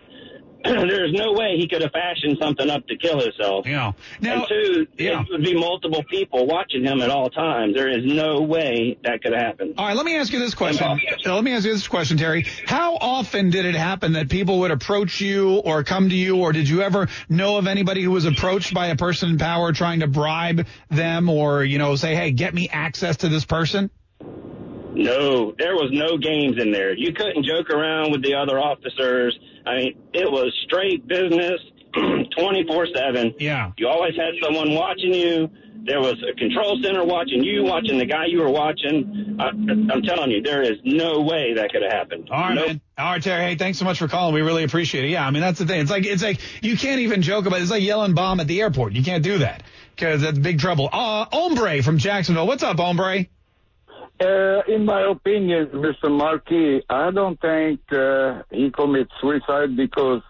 There's no way he could have fashioned something up to kill himself. Yeah. Now, and 2, it would be multiple people watching him at all times. There is no way that could happen. All right, let me ask you this question. Let me ask you this question, Terry. How often did it happen that people would approach you or come to you, or did you ever know of anybody who was approached by a person in power trying to bribe them or, say, hey, get me access to this person? No, there was no games in there. You couldn't joke around with the other officers. I mean, it was straight business, 24/7. Yeah. You always had someone watching you. There was a control center watching you, watching the guy you were watching. I'm telling you, there is no way that could have happened. All right, man. All right, Terry. Hey, thanks so much for calling. We really appreciate it. Yeah, I mean, that's the thing. It's like you can't even joke about it. It's like yelling bomb at the airport. You can't do that because that's big trouble. Ombre from Jacksonville. What's up, Ombre? In my opinion, Mr. Markey, I don't think he commits suicide because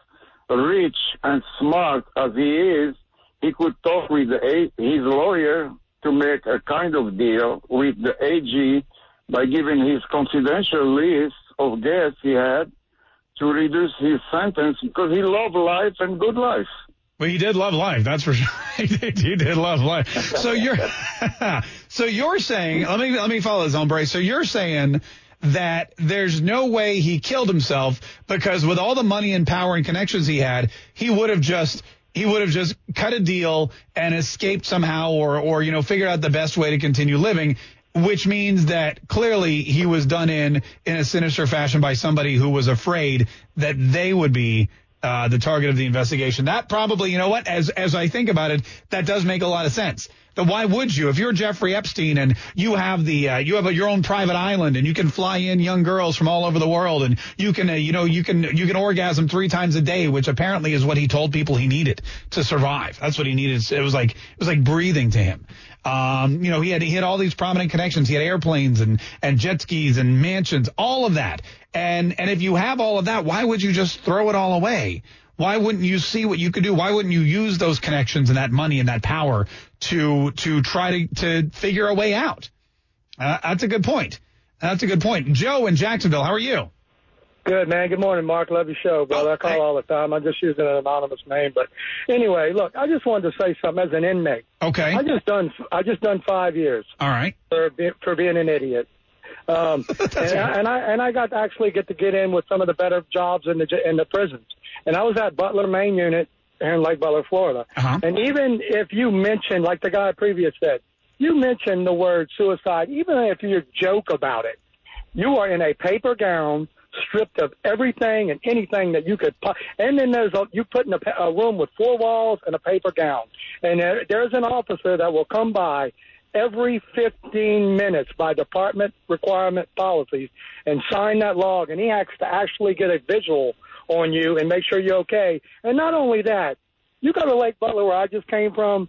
rich and smart as he is, he could talk with his lawyer to make a kind of deal with the AG by giving his confidential list of gas he had to reduce his sentence because he loved life and good life. Well, he did love life, that's for sure. He did love life. So you're, so you're saying, let me follow this on brace. So you're saying that there's no way he killed himself because with all the money and power and connections he had, he would have just cut a deal and escaped somehow or you know, figured out the best way to continue living, which means that clearly he was done in a sinister fashion by somebody who was afraid that they would be the target of the investigation. That probably, you know what, as I think about it, that does make a lot of sense. But why would you? If you're Jeffrey Epstein and you have the your own private island and you can fly in young girls from all over the world and you can you can orgasm 3 times a day, which apparently is what he told people he needed to survive. That's what he needed. It was like breathing to him. You know, he had all these prominent connections. He had airplanes and jet skis and mansions, all of that. And if you have all of that, why would you just throw it all away? Why wouldn't you see what you could do? Why wouldn't you use those connections and that money and that power to try to figure a way out? That's a good point. That's a good point. Joe in Jacksonville, how are you? Good, man. Good morning, Mark. Love your show, brother. I call all the time. I'm just using an anonymous name. But anyway, look, I just wanted to say something as an inmate. Okay. I just done 5 years. All right. For being an idiot. And I got to actually get in with some of the better jobs in the prisons. And I was at Butler Main Unit here in Lake Butler, Florida. Uh-huh. And even if you mention, like the guy previous said, you mention the word suicide, even if you joke about it, you are in a paper gown, stripped of everything and anything that you could. And then you put in a room with 4 walls and a paper gown. And there's an officer that will come by every 15 minutes by department requirement policies and sign that log. And he has to actually get a visual on you and make sure you're okay. And not only that, you go to Lake Butler where I just came from,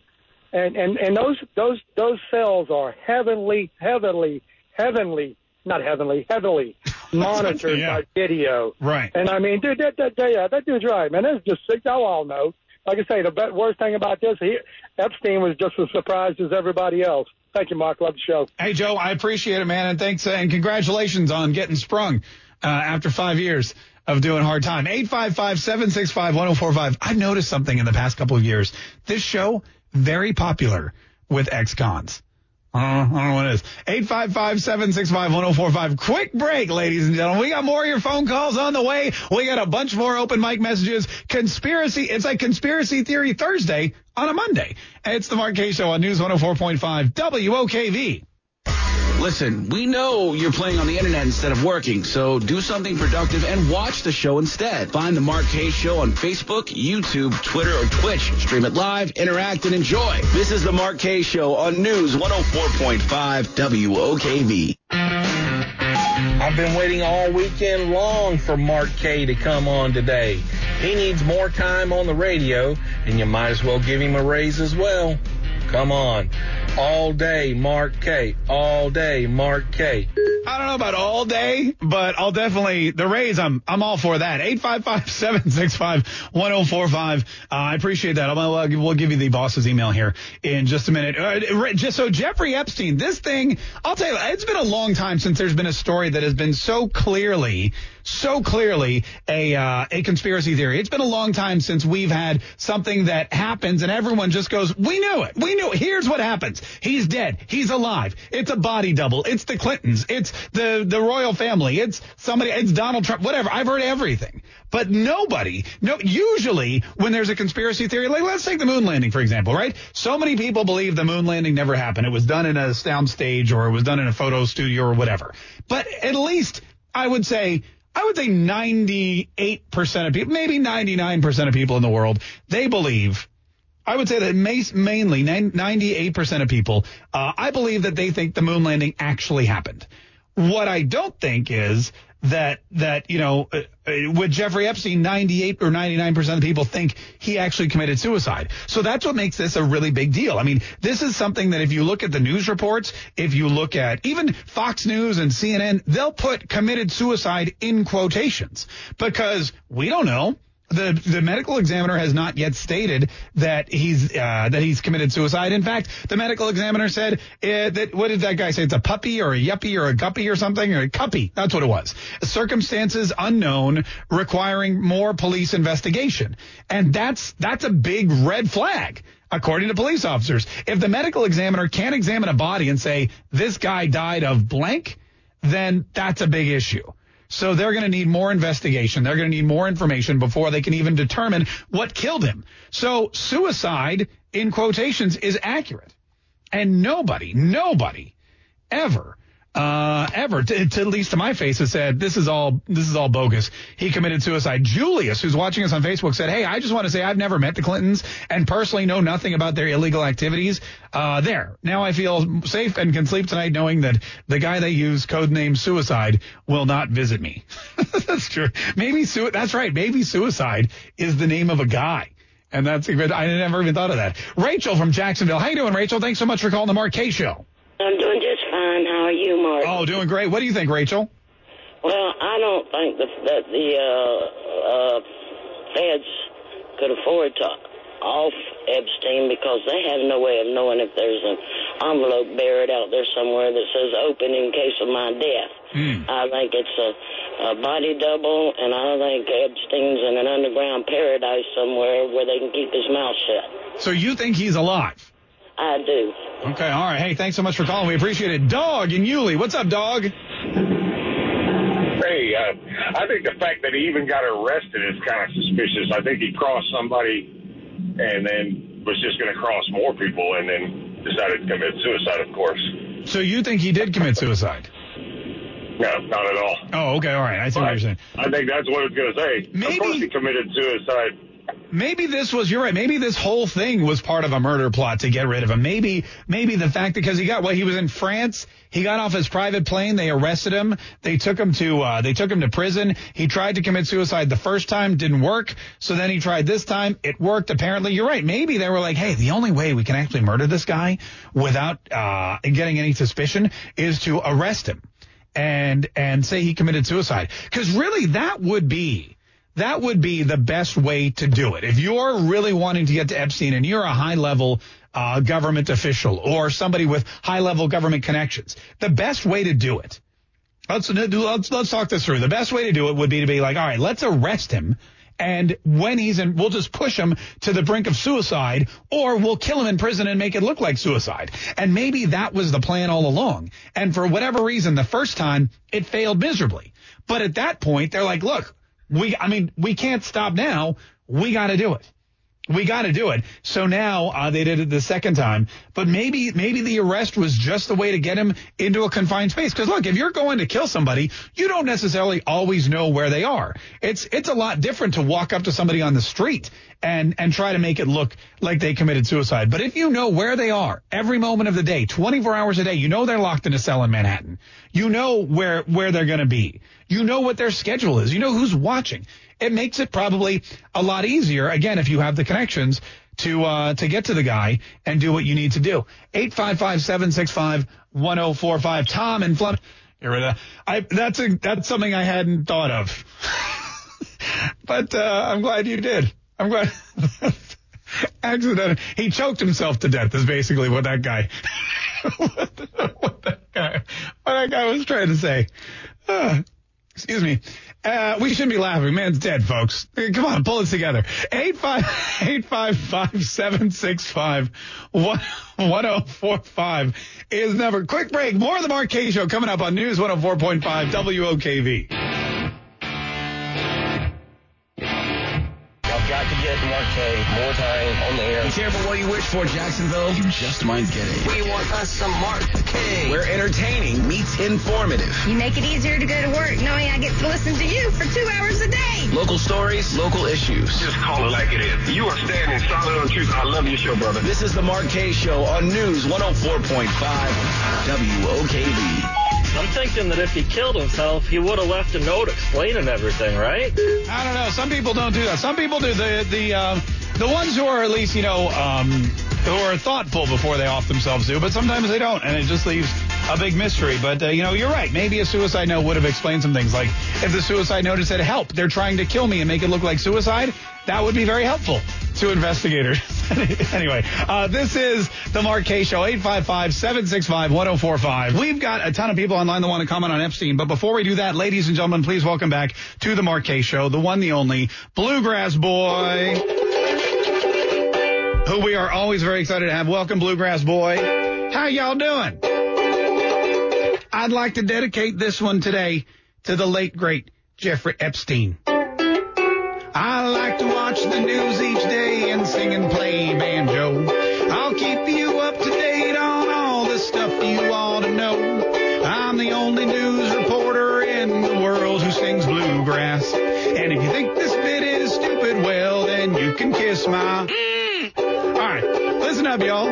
and those cells are heavily monitored yeah. by video. Right. And I mean, dude, that dude's right, man. That's just sick. Y'all all know. Like I say, the worst thing about this, Epstein was just as surprised as everybody else. Thank you, Mark. Love the show. Hey, Joe, I appreciate it, man, and thanks, and congratulations on getting sprung after 5 years of doing hard time. 855-765-1045. I've noticed something in the past couple of years. This show, very popular with ex-cons. I don't know what it is. 855-765-1045. Quick break, ladies and gentlemen. We got more of your phone calls on the way. We got a bunch more open mic messages. Conspiracy. It's like Conspiracy Theory Thursday on a Monday. It's the Mark Kaye Show on News 104.5 WOKV. Listen, we know you're playing on the internet instead of working, so do something productive and watch the show instead. Find the Mark Kaye Show on Facebook, YouTube, Twitter, or Twitch. Stream it live, interact, and enjoy. This is the Mark Kaye Show on News 104.5 WOKV. I've been waiting all weekend long for Mark Kaye to come on today. He needs more time on the radio, and you might as well give him a raise as well. Come on. All day, Mark Kaye. All day, Mark Kaye. I don't know about all day, but I'll definitely, the raise, I'm all for that. 855-765-1045. I appreciate that. We'll give you the boss's email here in just a minute. So Jeffrey Epstein, this thing, I'll tell you, it's been a long time since there's been a story that has been so clearly a conspiracy theory. It's been a long time since we've had something that happens and everyone just goes, we knew it. Here's what happens. He's dead. He's alive. It's a body double. It's the Clintons. It's the royal family. It's somebody. It's Donald Trump. Whatever. I've heard everything. But usually when there's a conspiracy theory, like let's take the moon landing, for example, right? So many people believe the moon landing never happened. It was done in a soundstage or it was done in a photo studio or whatever. But at least I would say 98% of people, maybe 99% of people in the world, they believe, I would say that mainly 98% of people, I believe that they think the moon landing actually happened. What I don't think is that you know, with Jeffrey Epstein, 98 or 99% of people think he actually committed suicide. So that's what makes this a really big deal. I mean, this is something that if you look at the news reports, if you look at even Fox News and CNN, they'll put committed suicide in quotations because we don't know. The medical examiner has not yet stated that he's committed suicide. In fact, the medical examiner said that, what did that guy say? It's a puppy or a yuppie or a guppy or something, or a cuppy. That's what it was. Circumstances unknown, requiring more police investigation. And that's a big red flag, according to police officers. If the medical examiner can't examine a body and say this guy died of blank, then that's a big issue. So they're going to need more investigation. They're going to need more information before they can even determine what killed him. So suicide, in quotations, is accurate. And nobody ever, at least to my face, has said this is all bogus. He committed suicide. Julius, who's watching us on Facebook, said, "Hey, I just want to say I've never met the Clintons and personally know nothing about their illegal activities. Now I feel safe and can sleep tonight knowing that the guy they use codename Suicide will not visit me." That's true. That's right. Maybe Suicide is the name of a guy. And I never even thought of that. Rachel from Jacksonville. How you doing, Rachel? Thanks so much for calling the Mark Kaye Show. I'm doing just fine. How are you, Mark? Oh, doing great. What do you think, Rachel? Well, I don't think that the feds could afford to off Epstein, because they have no way of knowing if there's an envelope buried out there somewhere that says open in case of my death. I think it's a body double, and I think Epstein's in an underground paradise somewhere where they can keep his mouth shut. So you think he's alive? I do. Okay, all right. Hey, thanks so much for calling. We appreciate it. Dog in Yulee. What's up, Dog? Hey, I think the fact that he even got arrested is kind of suspicious. I think he crossed somebody and then was just going to cross more people and then decided to commit suicide, of course. So you think he did commit suicide? No, not at all. Oh, okay, all right. I see what you're saying. I think that's what I was going to say. Maybe, of course he committed suicide. You're right, maybe this whole thing was part of a murder plot to get rid of him. Maybe the fact that, because he was in France, he got off his private plane, they arrested him, they took him to prison, he tried to commit suicide the first time, didn't work, so then he tried this time, it worked apparently. You're right, maybe they were like, hey, the only way we can actually murder this guy without getting any suspicion is to arrest him and say he committed suicide. Because really, that would be the best way to do it. If you're really wanting to get to Epstein and you're a high-level government official or somebody with high-level government connections, the best way to do it, let's talk this through. The best way to do it would be to be like, all right, let's arrest him, and when he's in, we'll just push him to the brink of suicide, or we'll kill him in prison and make it look like suicide. And maybe that was the plan all along. And for whatever reason, the first time, it failed miserably. But at that point, they're like, look, we can't stop now. We got to do it. So now they did it the second time. But maybe the arrest was just the way to get him into a confined space. Because, look, if you're going to kill somebody, you don't necessarily always know where they are. It's a lot different to walk up to somebody on the street and try to make it look like they committed suicide. But if you know where they are every moment of the day, 24 hours a day, you know they're locked in a cell in Manhattan. You know where they're going to be. You know what their schedule is. You know who's watching. It makes it probably a lot easier, again, if you have the connections to get to the guy and do what you need to do. 855-765-1045. Tom and Flum. That's something I hadn't thought of. But I'm glad you did. I'm glad. Accident. He choked himself to death is basically what that guy what that guy was trying to say. Excuse me. We shouldn't be laughing. Man's dead, folks. Come on, pull this together. 855-765-1045 is never. Quick break. More of the Mark Kaye Show coming up on News 104.5 WOKV. I've got to get Mark Kaye more time on the air. Be careful what you wish for, Jacksonville. You just might get it. We want us some Mark Kaye, where entertaining meets informative. You make it easier to go to work knowing I get to listen to you for 2 hours a day. Local stories, local issues. Just call it like it is. You are standing solid on truth. I love your show, brother. This is the Mark Kaye Show on News 104.5 WOKV. I'm thinking that if he killed himself, he would have left a note explaining everything, right? I don't know. Some people don't do that. Some people do. The ones who are at least, who are thoughtful before they off themselves do, but sometimes they don't, and it just leaves a big mystery. But, you know, you're right. Maybe a suicide note would have explained some things. Like if the suicide note had said, help, they're trying to kill me, and make it look like suicide, that would be very helpful to investigators. Anyway, this is The Mark Kaye Show, 855-765-1045. We've got a ton of people online that want to comment on Epstein. But before we do that, ladies and gentlemen, please welcome back to The Mark Kaye Show, the one, the only, Bluegrass Boy, who we are always very excited to have. Welcome, Bluegrass Boy. How y'all doing? I'd like to dedicate this one today to the late, great Jeffrey Epstein. I like to watch the news each day and sing and play banjo. I'll keep you up to date on all the stuff you ought to know. I'm the only news reporter in the world who sings bluegrass. And if you think this bit is stupid, well, then you can kiss my... All right, listen up, y'all.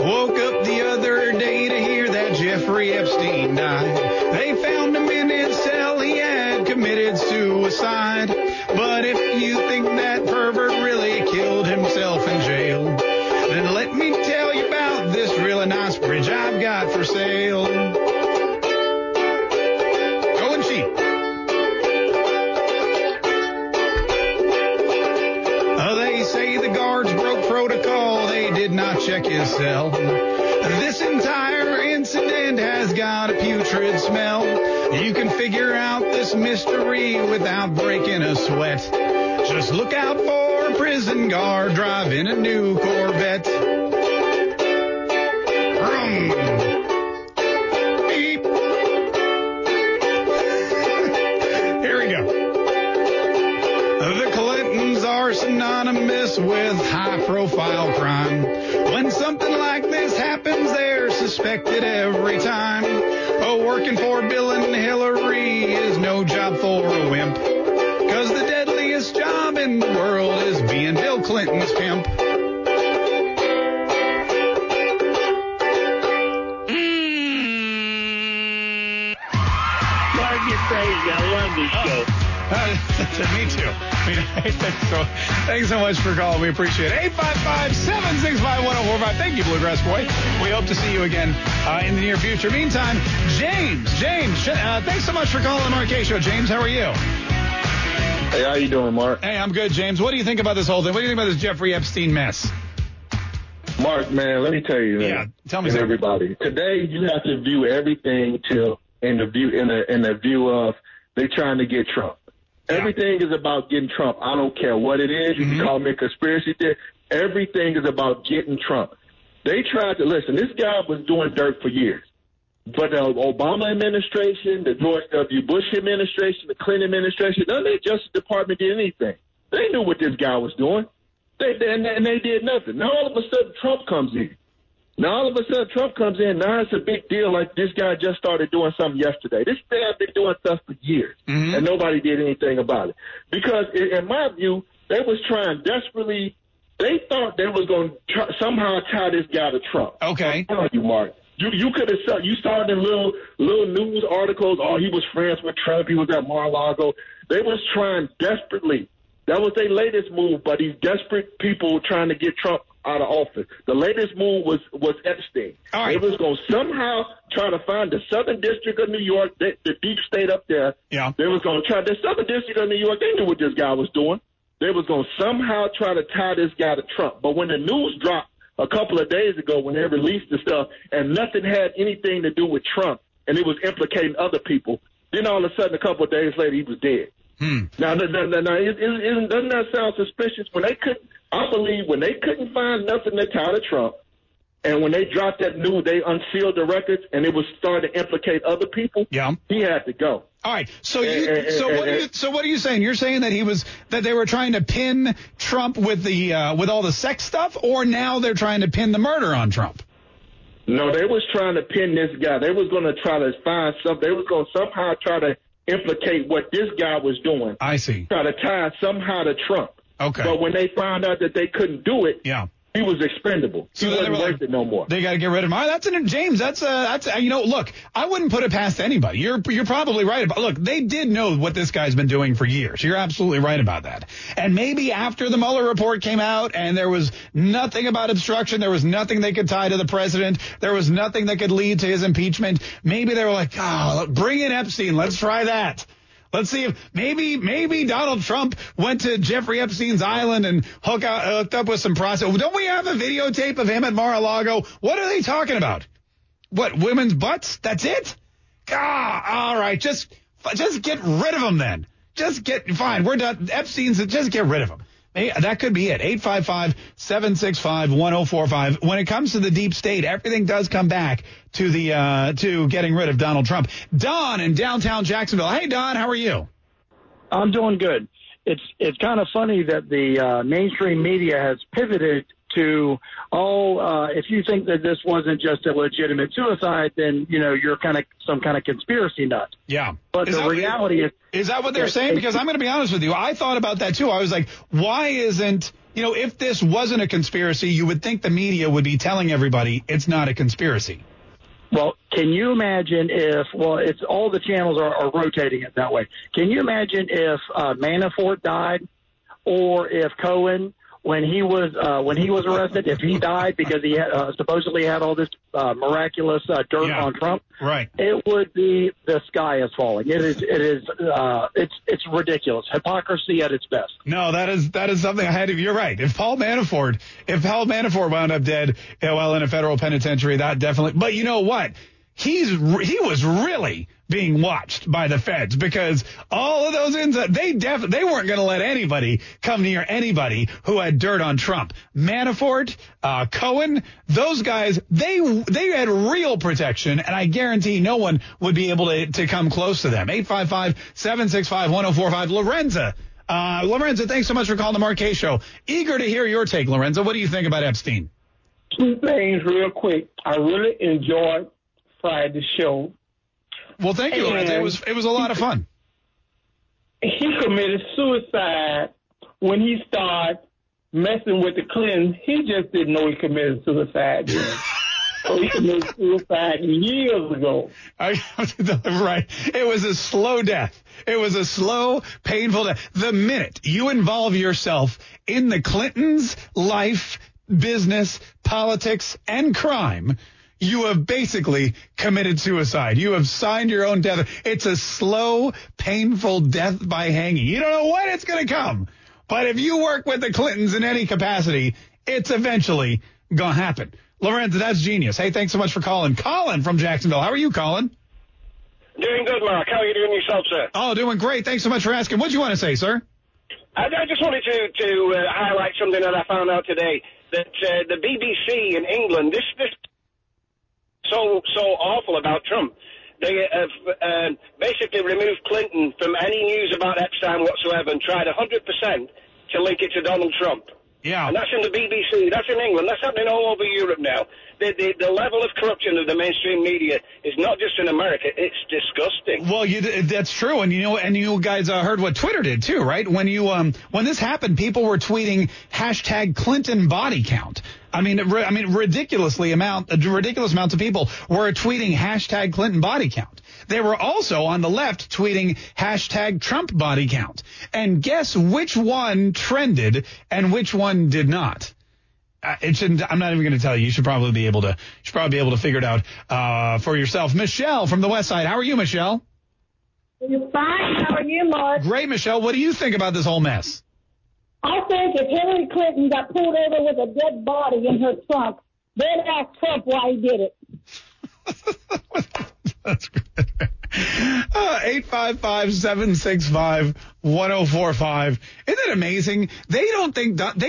Woke up the other day to hear that Jeffrey Epstein died. They found him in his cell. He had committed suicide. But if you think that pervert really killed himself in jail, then let me tell you about this really nice bridge I've got for sale. Going cheap. Not check his cell. This entire incident has got a putrid smell. You can figure out this mystery without breaking a sweat. Just look out for a prison guard driving a new Corvette. Vroom. Beep. Here we go. The Clintons are synonymous with high-profile crime. When something like this happens, they're suspected every time. Oh, working for Bill and Hillary is no job for a wimp, 'cause the deadliest job in the world is being Bill Clinton's pimp. Mark, you're crazy. I love this show. Me too. I mean, thanks so much for calling. We appreciate it. 855-765-1045. Thank you, Bluegrass Boy. We hope to see you again in the near future. Meantime, James, thanks so much for calling the Mark Kaye Show. James, how are you? Hey, how you doing, Mark? Hey, I'm good, James. What do you think about this whole thing? What do you think about this Jeffrey Epstein mess? Mark, man, let me tell you. Yeah, tell me. Everybody, today you have to view everything in the view of they're trying to get Trump. Yeah. Everything is about getting Trump. I don't care what it is. You can call me a conspiracy theory. Everything is about getting Trump. They tried to listen. This guy was doing dirt for years. But the Obama administration, the George W. Bush administration, the Clinton administration, none of the Justice Department did anything. They knew what this guy was doing. They did nothing. Now all of a sudden Trump comes in. Now it's a big deal. Like this guy just started doing something yesterday. This guy has been doing stuff for years, and nobody did anything about it. Because in my view, they was trying desperately. They thought they was going to somehow tie this guy to Trump. Okay, I'm telling you, Mark. You could have said, you started in little news articles. Oh, he was friends with Trump. He was at Mar-a-Lago. They was trying desperately. That was their latest move, but these desperate people trying to get Trump out of office. The latest move was Epstein. All right. It was going to somehow try to find the Southern District of New York, the deep state up there. Yeah. They was going to try the Southern District of New York. They knew what this guy was doing. They was going to somehow try to tie this guy to Trump. But when the news dropped a couple of days ago, when they released the stuff and nothing had anything to do with Trump and it was implicating other people, then all of a sudden a couple of days later he was dead. Now, doesn't that sound suspicious? When they couldn't, I believe when they couldn't find nothing to tie to Trump, and when they dropped that news, they unsealed the records, and it was starting to implicate other people. Yeah, he had to go. All right. So what are you saying? You're saying that they were trying to pin Trump with all the sex stuff, or now they're trying to pin the murder on Trump? No, they was trying to pin this guy. They was going to try to find something. They was going to somehow try to implicate what this guy was doing. I see. Try to tie somehow to Trump. Okay. But when they found out that they couldn't do it, yeah, He was expendable. So he wasn't worth it no more. They got to get rid of him. That's an James. That's you know. Look, I wouldn't put it past anybody. You're probably right about. Look, they did know what this guy's been doing for years. You're absolutely right about that. And maybe after the Mueller report came out and there was nothing about obstruction, there was nothing they could tie to the president, there was nothing that could lead to his impeachment. Maybe they were like, oh, bring in Epstein. Let's try that. Let's see if maybe Donald Trump went to Jeffrey Epstein's island and hooked up with some prostitutes. Don't we have a videotape of him at Mar-a-Lago? What are they talking about? What, women's butts? That's it? All right. Just get rid of him then. Fine. We're done. Epstein's, just get rid of him. That could be it. 855-765-1045. When it comes to the deep state, everything does come back to the to getting rid of Donald Trump. Don in downtown Jacksonville. Hey, Don, how are you? I'm doing good. It's kind of funny that the mainstream media has pivoted to, if you think that this wasn't just a legitimate suicide, then, you know, you're kind of some kind of conspiracy nut. Yeah. But the reality is... Is that what they're saying? Because I'm going to be honest with you. I thought about that, too. I was like, why isn't... You know, if this wasn't a conspiracy, you would think the media would be telling everybody it's not a conspiracy. Well, can you imagine if... Well, it's all the channels are rotating it that way. Can you imagine if Manafort died or if Cohen... When he was arrested, if he died because he had, supposedly had all this miraculous dirt on Trump, right? It would be the sky is falling. It's ridiculous. Hypocrisy at its best. No, that is something I had. You're right. If Paul Manafort wound up dead, in a federal penitentiary, that definitely. But you know what? He was really being watched by the feds because all of those they weren't going to let anybody come near anybody who had dirt on Trump. Manafort, Cohen, those guys, they had real protection, and I guarantee no one would be able to come close to them. 855-765-1045. Lorenza. Lorenza, thanks so much for calling the Mark Kaye Show. Eager to hear your take, Lorenza. What do you think about Epstein? Two things real quick. I really enjoyed the show. Well, thank you. And it was a lot of fun. He committed suicide when he started messing with the Clintons. He just didn't know he committed suicide then. So he committed suicide years ago. Right. It was a slow death. It was a slow, painful death. The minute you involve yourself in the Clintons' life, business, politics, and crime, you have basically committed suicide. You have signed your own death. It's a slow, painful death by hanging. You don't know when it's going to come. But if you work with the Clintons in any capacity, it's eventually going to happen. Lorenzo, that's genius. Hey, thanks so much for calling. Colin from Jacksonville. How are you, Colin? Doing good, Mark. How are you doing yourself, sir? Oh, doing great. Thanks so much for asking. What do you want to say, sir? I just wanted to highlight something that I found out today, that the BBC in England, this so awful about Trump. They have basically removed Clinton from any news about Epstein whatsoever and tried 100% to link it to Donald Trump. Yeah. And that's in the BBC. That's in England. That's happening all over Europe now. The level of corruption of the mainstream media is not just in America. It's disgusting. Well, that's true. And, you know, and you guys heard what Twitter did, too, right? When this happened, people were tweeting #ClintonBodyCount. I mean, ridiculous amounts of people were tweeting #ClintonBodyCount. They were also on the left tweeting #TrumpBodyCount. And guess which one trended and which one did not? It shouldn't. I'm not even going to tell you. You should probably be able to. You should probably be able to figure it out for yourself. Michelle from the West Side. How are you, Michelle? You're fine. How are you, Mark? Great, Michelle. What do you think about this whole mess? I think if Hillary Clinton got pulled over with a dead body in her trunk, they'd ask Trump why he did it. That's good. 855-765-1045. Isn't it amazing? They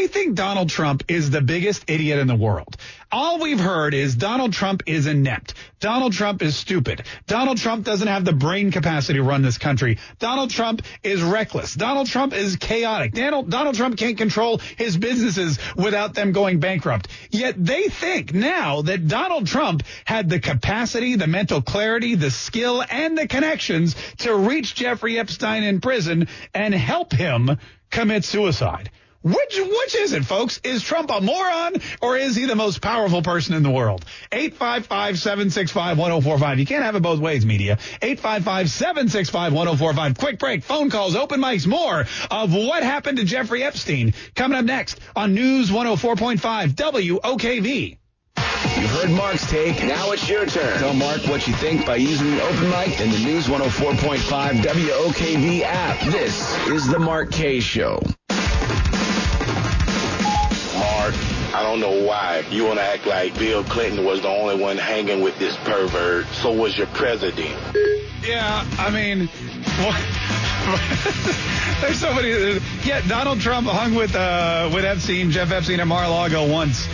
think Donald Trump is the biggest idiot in the world. All we've heard is Donald Trump is inept. Donald Trump is stupid. Donald Trump doesn't have the brain capacity to run this country. Donald Trump is reckless. Donald Trump is chaotic. Donald Trump can't control his businesses without them going bankrupt. Yet they think now that Donald Trump had the capacity, the mental clarity, the skill, and the connections to reach Jeffrey Epstein in prison and help him commit suicide. Which is it, folks? Is Trump a moron, or is he the most powerful person in the world? 855-765-1045. You can't have it both ways, media. 855-765-1045. Quick break. Phone calls, open mics, more of what happened to Jeffrey Epstein. Coming up next on News 104.5 WOKV. You've heard Mark's take. Now it's your turn. Tell Mark what you think by using the open mic and the News 104.5 WOKV app. This is The Mark Kaye Show. I don't know why you want to act like Bill Clinton was the only one hanging with this pervert. So was your president. Yeah, I mean, what? There's so many. Yeah, Donald Trump hung with Epstein, Jeff Epstein at Mar-a-Lago once.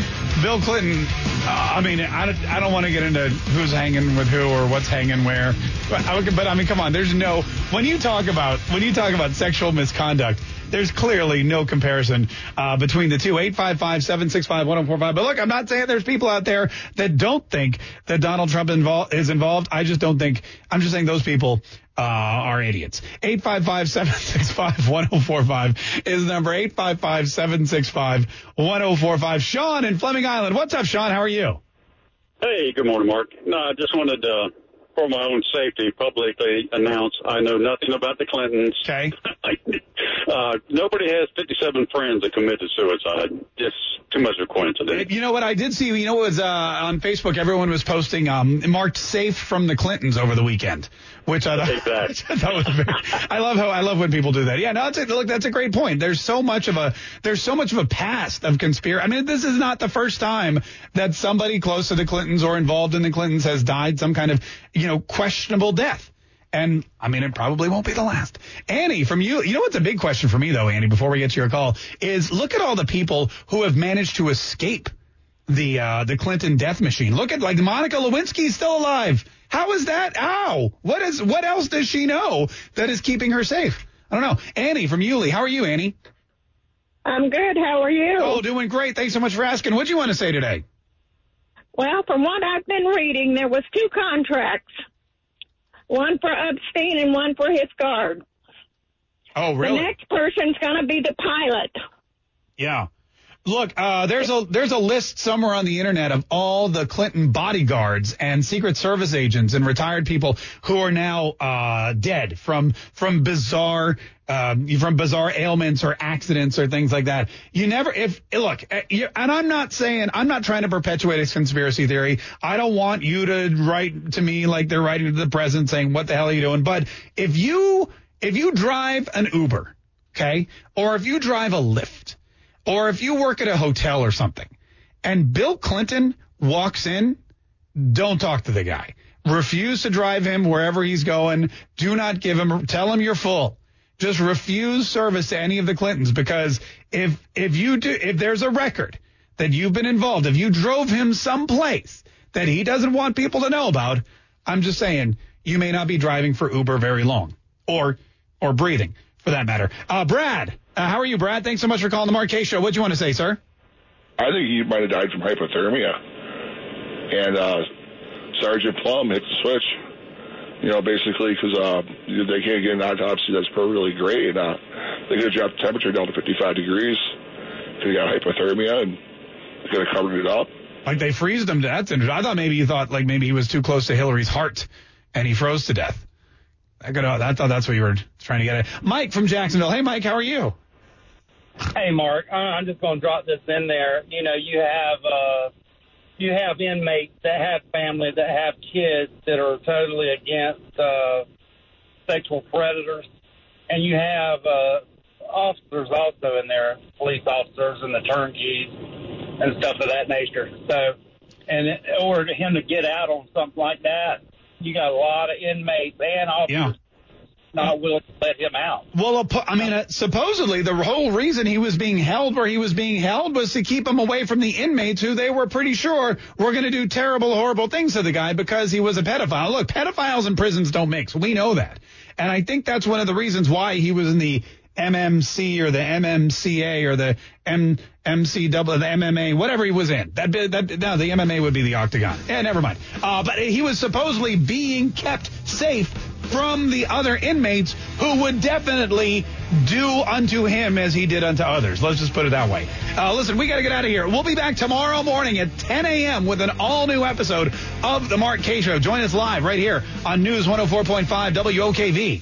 Bill Clinton, I don't want to get into who's hanging with who or what's hanging where. But I mean, come on, there's no, when you talk about sexual misconduct, there's clearly no comparison between the two. 855-765-1045. But look, I'm not saying there's people out there that don't think that Donald Trump is involved. I just don't think. I'm just saying those people are idiots. 855-765-1045 is the number. 855-765-1045. Sean in Fleming Island. What's up, Sean? How are you? Hey, good morning, Mark. No, I just wanted to, for my own safety, publicly announce I know nothing about the Clintons. Okay. Nobody has 57 friends that committed suicide. It's too much of a coincidence. You know what I did see? You know, it was on Facebook. Everyone was posting marked safe from the Clintons over the weekend, which I thought, exactly. I love when people do that. Yeah, no, that's a great point. There's so much of a past of conspiracy. I mean, this is not the first time that somebody close to the Clintons or involved in the Clintons has died some kind of, questionable death. And, I mean, it probably won't be the last. Annie, from you, what's a big question for me, though, Annie, before we get to your call, is look at all the people who have managed to escape the Clinton death machine. Look at, Monica Lewinsky's still alive. How is that? Ow! What else does she know that is keeping her safe? I don't know. Annie, from Yulee, how are you, Annie? I'm good. How are you? Oh, doing great. Thanks so much for asking. What do you want to say today? Well, from what I've been reading, there was two contracts. One for Epstein and one for his guard. Oh, really? The next person's going to be the pilot. Yeah. Look, there's a list somewhere on the internet of all the Clinton bodyguards and Secret Service agents and retired people who are now dead from bizarre ailments or accidents or things like that. I'm not trying to perpetuate a conspiracy theory. I don't want you to write to me like they're writing to the president saying, what the hell are you doing? But if you drive an Uber, okay, or if you drive a Lyft, or if you work at a hotel or something, and Bill Clinton walks in, don't talk to the guy. Refuse to drive him wherever he's going. Do not give him, tell him you're full. Just refuse service to any of the Clintons, because if there's a record that you've been involved, if you drove him someplace that he doesn't want people to know about, I'm just saying you may not be driving for Uber very long, or breathing for that matter. Brad. How are you, Brad? Thanks so much for calling the Mark Kaye Show. What do you want to say, sir? I think he might have died from hypothermia. And Sergeant Plum hit the switch, basically because they can't get an autopsy that's perfectly great. They could have dropped the temperature down to 55 degrees because he got hypothermia, and they could have covered it up. Like they freezed him to death. I thought maybe you thought maybe he was too close to Hillary's heart and he froze to death. I thought that's what you were trying to get at. Mike from Jacksonville. Hey, Mike, how are you? Hey, Mark. I'm just going to drop this in there. You have inmates that have families that have kids that are totally against sexual predators, and you have officers also in there, police officers and the turnkeys and stuff of that nature. In order for him to get out on something like that, you got a lot of inmates and officers not willing to let him out. Well, supposedly the whole reason he was being held where he was being held was to keep him away from the inmates who they were pretty sure were going to do terrible, horrible things to the guy because he was a pedophile. Look, pedophiles in prisons don't mix. We know that. And I think that's one of the reasons why he was in the MMC or the MMCA or the MMCW, the MMA, whatever he was in. No, the MMA would be the Octagon. Yeah, never mind. But he was supposedly being kept safe from the other inmates who would definitely do unto him as he did unto others. Let's just put it that way. Listen, we got to get out of here. We'll be back tomorrow morning at 10 a.m. with an all-new episode of The Mark Kaye Show. Join us live right here on News 104.5 WOKV.